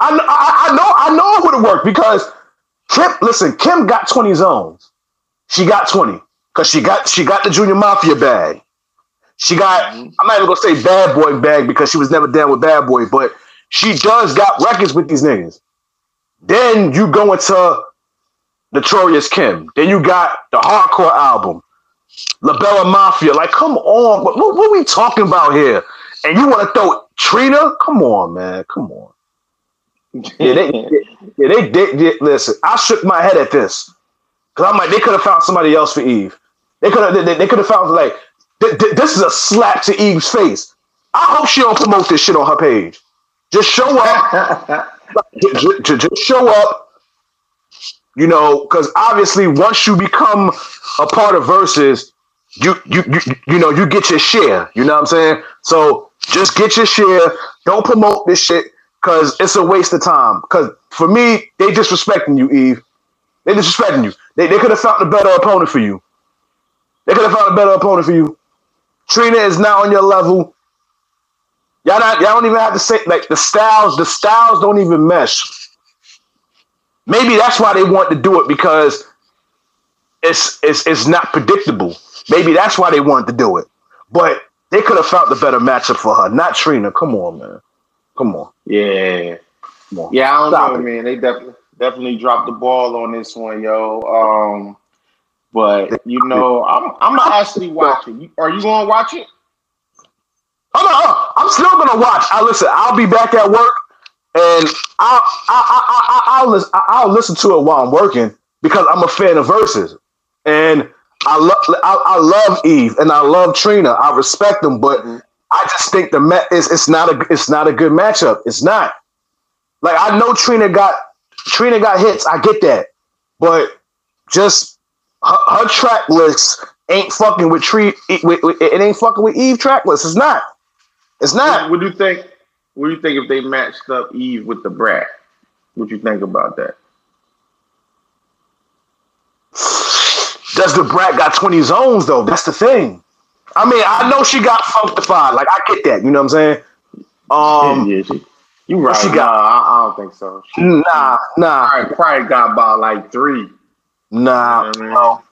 I, I, I know I know it would have worked because Kim, listen, Kim got twenty zones. She got twenty. Because she got she got the Junior Mafia bag. She got, I'm not even going to say bad boy bag because she was never down with bad boy, but she does got records with these niggas. Then you go into Notorious Kim. Then you got the Hardcore album, La Bella Mafia. Like, come on. What, what, what are we talking about here? And you want to throw Trina? Come on, man. Come on. Yeah, they did. Yeah, they, they, they, listen, I shook my head at this. Because I'm like, they could have found somebody else for Eve. They could have they, they could have found, like, this is a slap to Eve's face. I hope she don't promote this shit on her page. Just show up. just, just, just show up. You know, because obviously once you become a part of Versus, you, you you you know, you get your share. You know what I'm saying? So just get your share. Don't promote this shit because it's a waste of time. Because for me, they disrespecting you, Eve. They disrespecting you. They, they could have found a better opponent for you. They could have found a better opponent for you. Trina is not on your level. Y'all not, y'all don't even have to say, like, the styles, the styles don't even mesh. Maybe that's why they want to do it, because it's it's it's not predictable. Maybe that's why they wanted to do it. But they could have found the better matchup for her, not Trina. Come on, man. Come on. Yeah. Come on. Yeah, I don't Stop know, it. man. They definitely definitely dropped the ball on this one, yo. Um But you know, I'm I'm gonna actually watch it. Are you gonna watch it? I'm not, I'm still gonna watch. I listen. I'll be back at work, and I'll I I I I'll listen. I'll listen to it while I'm working because I'm a fan of Versus, and I love I, I love Eve and I love Trina. I respect them, but I just think the ma- it's it's not a it's not a good matchup. It's not. Like, I know Trina got Trina got hits. I get that, but just. Her, her track list ain't fucking with Tree. It, it, it ain't fucking with Eve track list. It's not. It's not. What do you think? What do you think if they matched up Eve with the Brat? What do you think about that? Does the Brat got twenty zones though? That's the thing. I mean, I know she got funkified. Like, I get that. You know what I'm saying? Um, yeah, yeah, she, you right? She got. Nah, I, I don't think so. She, nah, nah. Probably, probably got about like three. Nah, you know what I mean? No,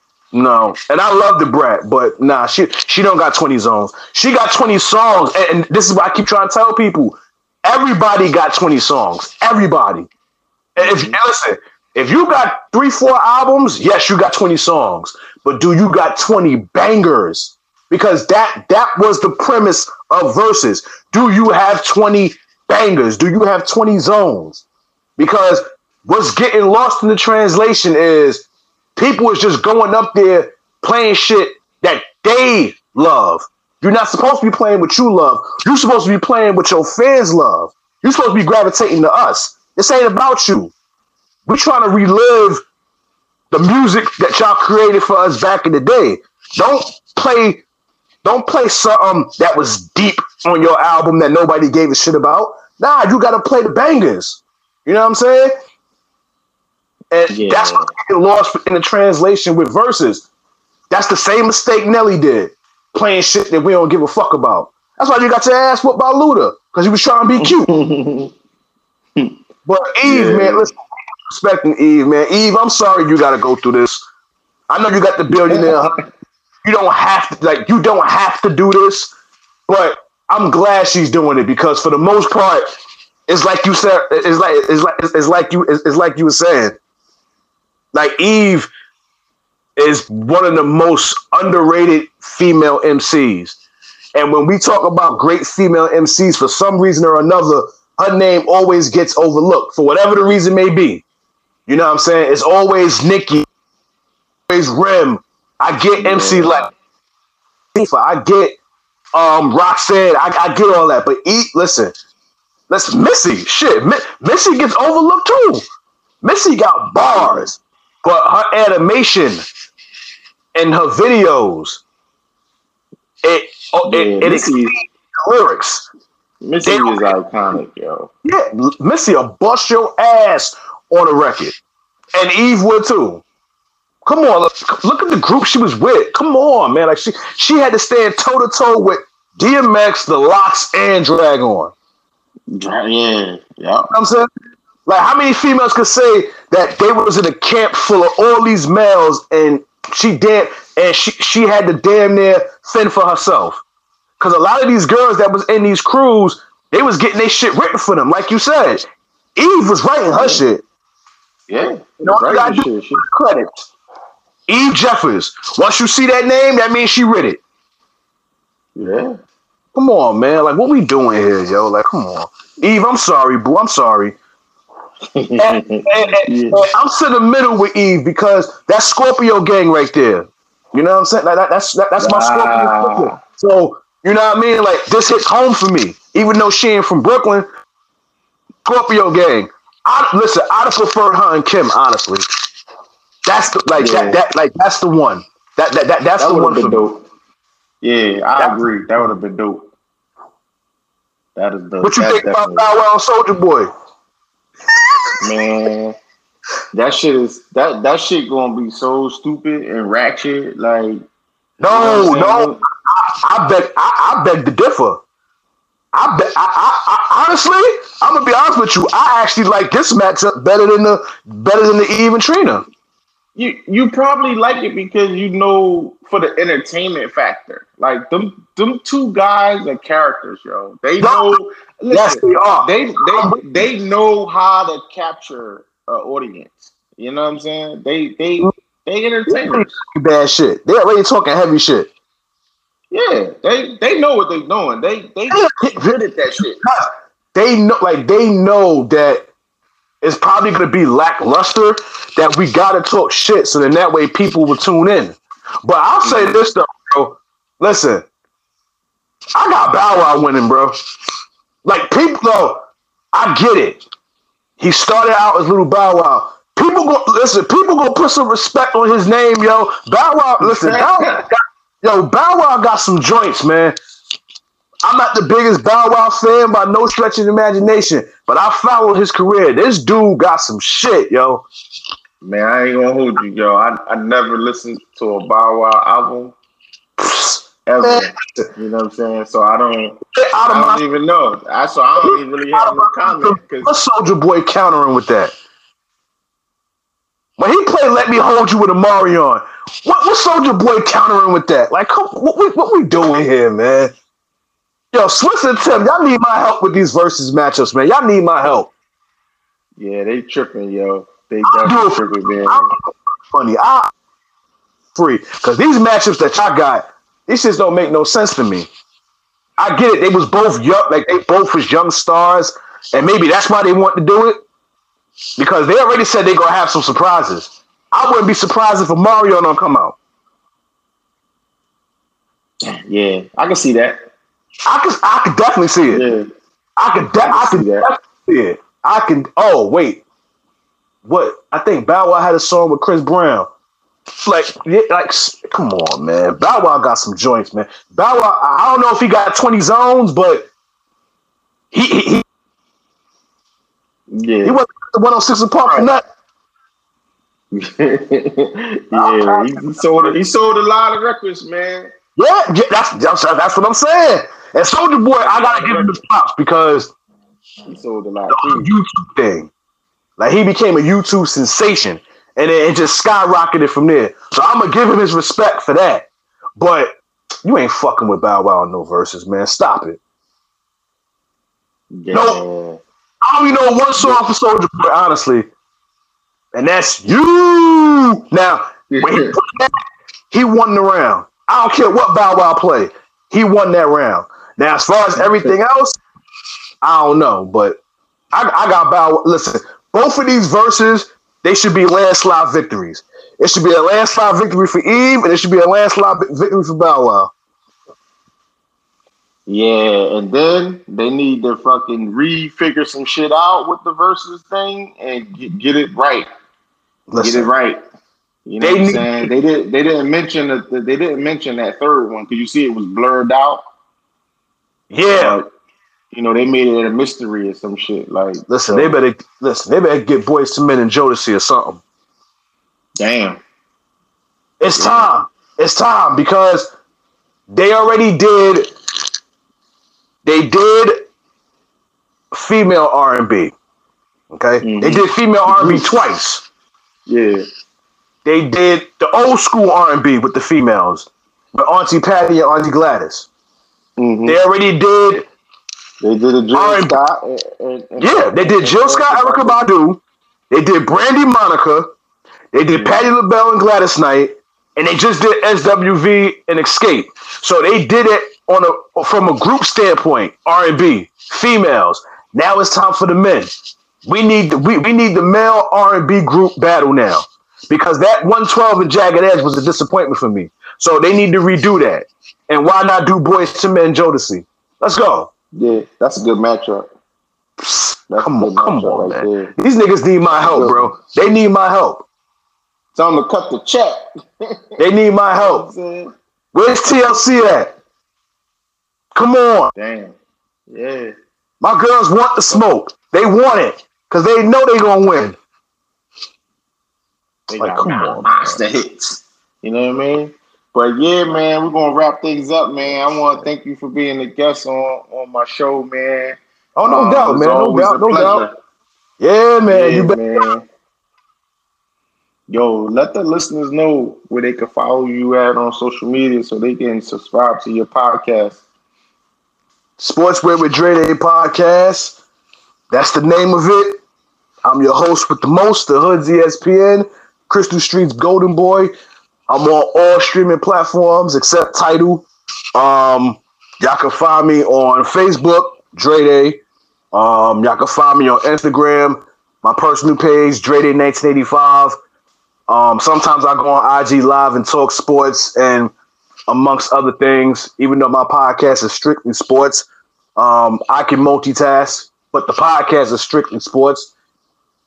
no. And I love the brat, but nah, she she don't got twenty zones. She got twenty songs, and, and this is what I keep trying to tell people. Everybody got twenty songs. Everybody. And if, and listen, if you got three, four albums, yes, you got twenty songs. But do you got twenty bangers? Because that that was the premise of Versus. Do you have twenty bangers? Do you have twenty zones? Because what's getting lost in the translation is people is just going up there playing shit that they love. You're not supposed to be playing what you love. You're supposed to be playing what your fans love. You're supposed to be gravitating to us. This ain't about you. We're trying to relive the music that y'all created for us back in the day. Don't play, don't play something that was deep on your album that nobody gave a shit about. Nah, you gotta play the bangers. You know what I'm saying? And yeah. That's what I get lost in the translation with Versus. That's the same mistake Nelly did, playing shit that we don't give a fuck about. That's why you got your ass whooped by Luda, because he was trying to be cute. But Eve, yeah. man, listen, respecting Eve, man. Eve, I'm sorry you got to go through this. I know you got the billionaire. You don't have to, like, you don't have to do this, but I'm glad she's doing it, because for the most part, it's like you said, it's like it's like it's like you it's like you were saying. Like, Eve is one of the most underrated female M Cs. And when we talk about great female M Cs, for some reason or another, her name always gets overlooked for whatever the reason may be. You know what I'm saying? It's always Nikki, always Rim. I get M C Latifa. I get um, Roxanne. I, I get all that. But E, listen, let's Missy. Shit, Mi- Missy gets overlooked too. Missy got bars. But her animation and her videos, it it, yeah, it exceeds lyrics. Missy they, is iconic, yo. Yeah, Missy will bust your ass on a record, and Eve would too. Come on, look, look at the group she was with. Come on, man, like she she had to stand toe to toe with D M X, The Lox, and Drag On. Yeah, yeah. You know what I'm saying? Like, how many females could say that they was in a camp full of all these males and she did, and she, she had to damn near fend for herself? Because a lot of these girls that was in these crews, they was getting their shit written for them. Like you said, Eve was writing her shit. Yeah. You know what I do? Credit. Eve Jeffers. Once you see that name, that means she writ it. Yeah. Come on, man. Like, what we doing here, yo? Like, come on. Eve, I'm sorry, boo. I'm sorry. and, and, and, yeah. and I'm to the middle with Eve, because that's Scorpio gang right there. You know what I'm saying? Like, that, that's that, that's my wow. Scorpio cooking. So, you know what I mean? Like, this hits home for me. Even though she ain't from Brooklyn, Scorpio gang. I, listen, I'd have preferred her and Kim, honestly. That's the like yeah. that, that like that's the one. That that, that that's that the one for dope. Me. Yeah, I that, agree. That would have been dope. That is dope. What you that's think about Bow Wow Soldier Boy? Man, that shit is that that shit gonna be so stupid and ratchet. Like, no, you know no, I, I beg, I, I beg to differ. I, be, I, I, I honestly, I'm gonna be honest with you. I actually like this matchup better than the better than the Eve and Trina. You you probably like it because you know for the entertainment factor. Like them them two guys are characters, yo. They know. Listen, yes, they are. They they they know how to capture an audience. You know what I'm saying? They they they entertainers. Bad shit. They already talking heavy shit. Yeah, they they know what they're doing. They they good at that shit. They know, like they know that. It's probably going to be lackluster that we got to talk shit so then that way people will tune in. But I'll say this, though, bro. Listen, I got Bow Wow winning, bro. Like, people, though, I get it. He started out as Little Bow Wow. People go, listen, people going to put some respect on his name, yo. Bow Wow, listen, Bow Wow got, yo, Bow Wow got some joints, man. I'm not the biggest Bow Wow fan by no stretch of the imagination, but I followed his career. This dude got some shit, yo. Man, I ain't gonna hold you, yo. I, I never listened to a Bow Wow album ever. Man. You know what I'm saying? So I don't, I don't even know. I so I don't even really have no comment. What's Soulja Boy countering with that? When he played Hey, let me hold you with a Marion. What what Soulja Boy countering with that? Like, come, what we what we doing here, man? Yo, Swizz and Tim, y'all need my help with these versus matchups, man. Y'all need my help. Yeah, they tripping, yo. They definitely tripping, man. I'm funny, I free because these matchups that y'all got, these shits don't make no sense to me. I get it. They was both young, like they both was young stars, and maybe that's why they want to do it. Because they already said they're going to have some surprises. I wouldn't be surprised if a Mario don't come out. Yeah, I can see that. I can, I can definitely see it. Yeah. I can, de- I can, I can see that. See it. I can, oh, wait. What? I think Bow Wow had a song with Chris Brown. Like, yeah, like, come on, man. Bow Wow got some joints, man. Bow Wow, I don't know if he got twenty zones, but he, he, he yeah. He wasn't the one oh six apart from that. Yeah, he, he sold. He sold a lot of records, man. Yeah, yeah that's, that's that's what I'm saying. And Soulja Boy, I gotta give him the props because he sold a lot. The YouTube thing, like he became a YouTube sensation, and it, it just skyrocketed from there. So I'm gonna give him his respect for that. But you ain't fucking with Bow Wow in no verses, man. Stop it. Yeah. No. I only know one song for Soulja Boy, honestly, and that's you. Now, when he put that, he won the round. I don't care what Bow Wow played, he won that round. Now, as far as everything else, I don't know, but I, I got Bow Wow. Listen, both of these verses, they should be landslide victories. It should be a landslide victory for Eve, and it should be a landslide victory for Bow Wow. Yeah, and then they need to fucking refigure some shit out with the versus thing and get, get it right. Listen, get it right. You know what I'm saying? They did. They didn't mention that. They didn't mention that third one because you see it was blurred out. Yeah, uh, you know they made it a mystery or some shit. Like, listen, so, they better listen. They better get Boys to Men and Jodeci or something. Damn, it's yeah. time. It's time because they already did. They did female R and B, okay? Mm-hmm. They did female R and B twice. Yeah. They did the old school R and B with the females, with Auntie Patty and Auntie Gladys. Mm-hmm. They already did... They did a Jill R and B. Scott. And, and, and, yeah, they did Jill and, Scott, and, Erykah Badu. They did Brandy Monica. They did yeah. Patti LaBelle and Gladys Knight. And they just did S W V and Escape. So they did it on a from a group standpoint, R and B, females. Now it's time for the men. We need the, we, we need the male R and B group battle now because that one twelve and Jagged Edge was a disappointment for me. So they need to redo that. And why not do Boys to Men Jodeci? Let's go. Yeah, that's a good matchup. Psst, come on, come on, right man. There. These niggas need my help, bro. They need my help. Tell them to cut the check. They need my help. Where's T L C at? Come on. Damn. Yeah. My girls want the smoke. They want it. Because they know they're going to win. They like, come on. Monster hits. You know what I mean? But yeah, man, we're going to wrap things up, man. I want to thank you for being a guest on, on my show, man. Oh, no um, doubt, man. No doubt, no doubt. Yeah, man. Yeah, you better. Man. Yo, let the listeners know where they can follow you at on social media so they can subscribe to your podcast. Sportsway with Dre Day podcast. That's the name of it. I'm your host with the most, the Hoods E S P N, Crystal Street's Golden Boy. I'm on all streaming platforms except Tidal. Um, y'all can find me on Facebook, Dre Day. Um, y'all can find me on Instagram, my personal page, Dre Day nineteen eighty-five. Um, sometimes I go on I G Live and talk sports and amongst other things, even though my podcast is strictly sports, um, I can multitask, but the podcast is strictly sports.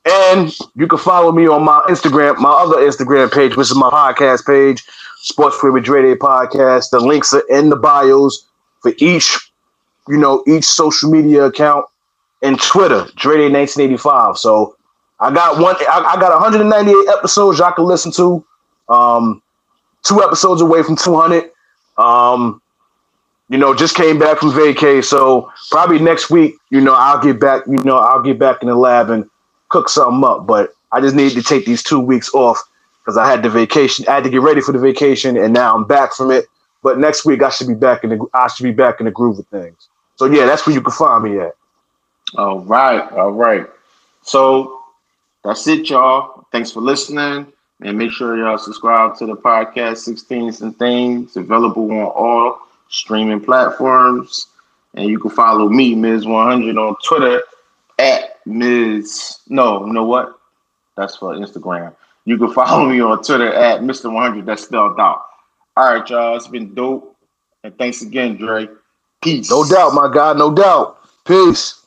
And you can follow me on my Instagram, my other Instagram page, which is my podcast page, Sports Free with Dre Day Podcast. The links are in the bios for each, you know, each social media account and Twitter, Dre Day nineteen eighty-five. So I got one, I, I got one hundred ninety-eight episodes y'all can listen to. Um, Two episodes away from two hundred. Um, you know, just came back from vacay, so probably next week, you know, I'll get back, you know, I'll get back in the lab and cook something up. But I just need to take these two weeks off because I had the vacation. I had to get ready for the vacation, and now I'm back from it. But next week I should be back in the I should be back in the groove of things. So yeah, that's where you can find me at. All right, all right. So that's it, y'all. Thanks for listening, and make sure y'all subscribe to the podcast, sixteens and Things, available on all streaming platforms. And you can follow me, Miz one hundred, on Twitter at Miz. No, you know what? That's for Instagram. You can follow me on Twitter at Mister one hundred. That's spelled out. All right, y'all. It's been dope. And thanks again, Dre. Peace. No doubt, my guy. No doubt. Peace.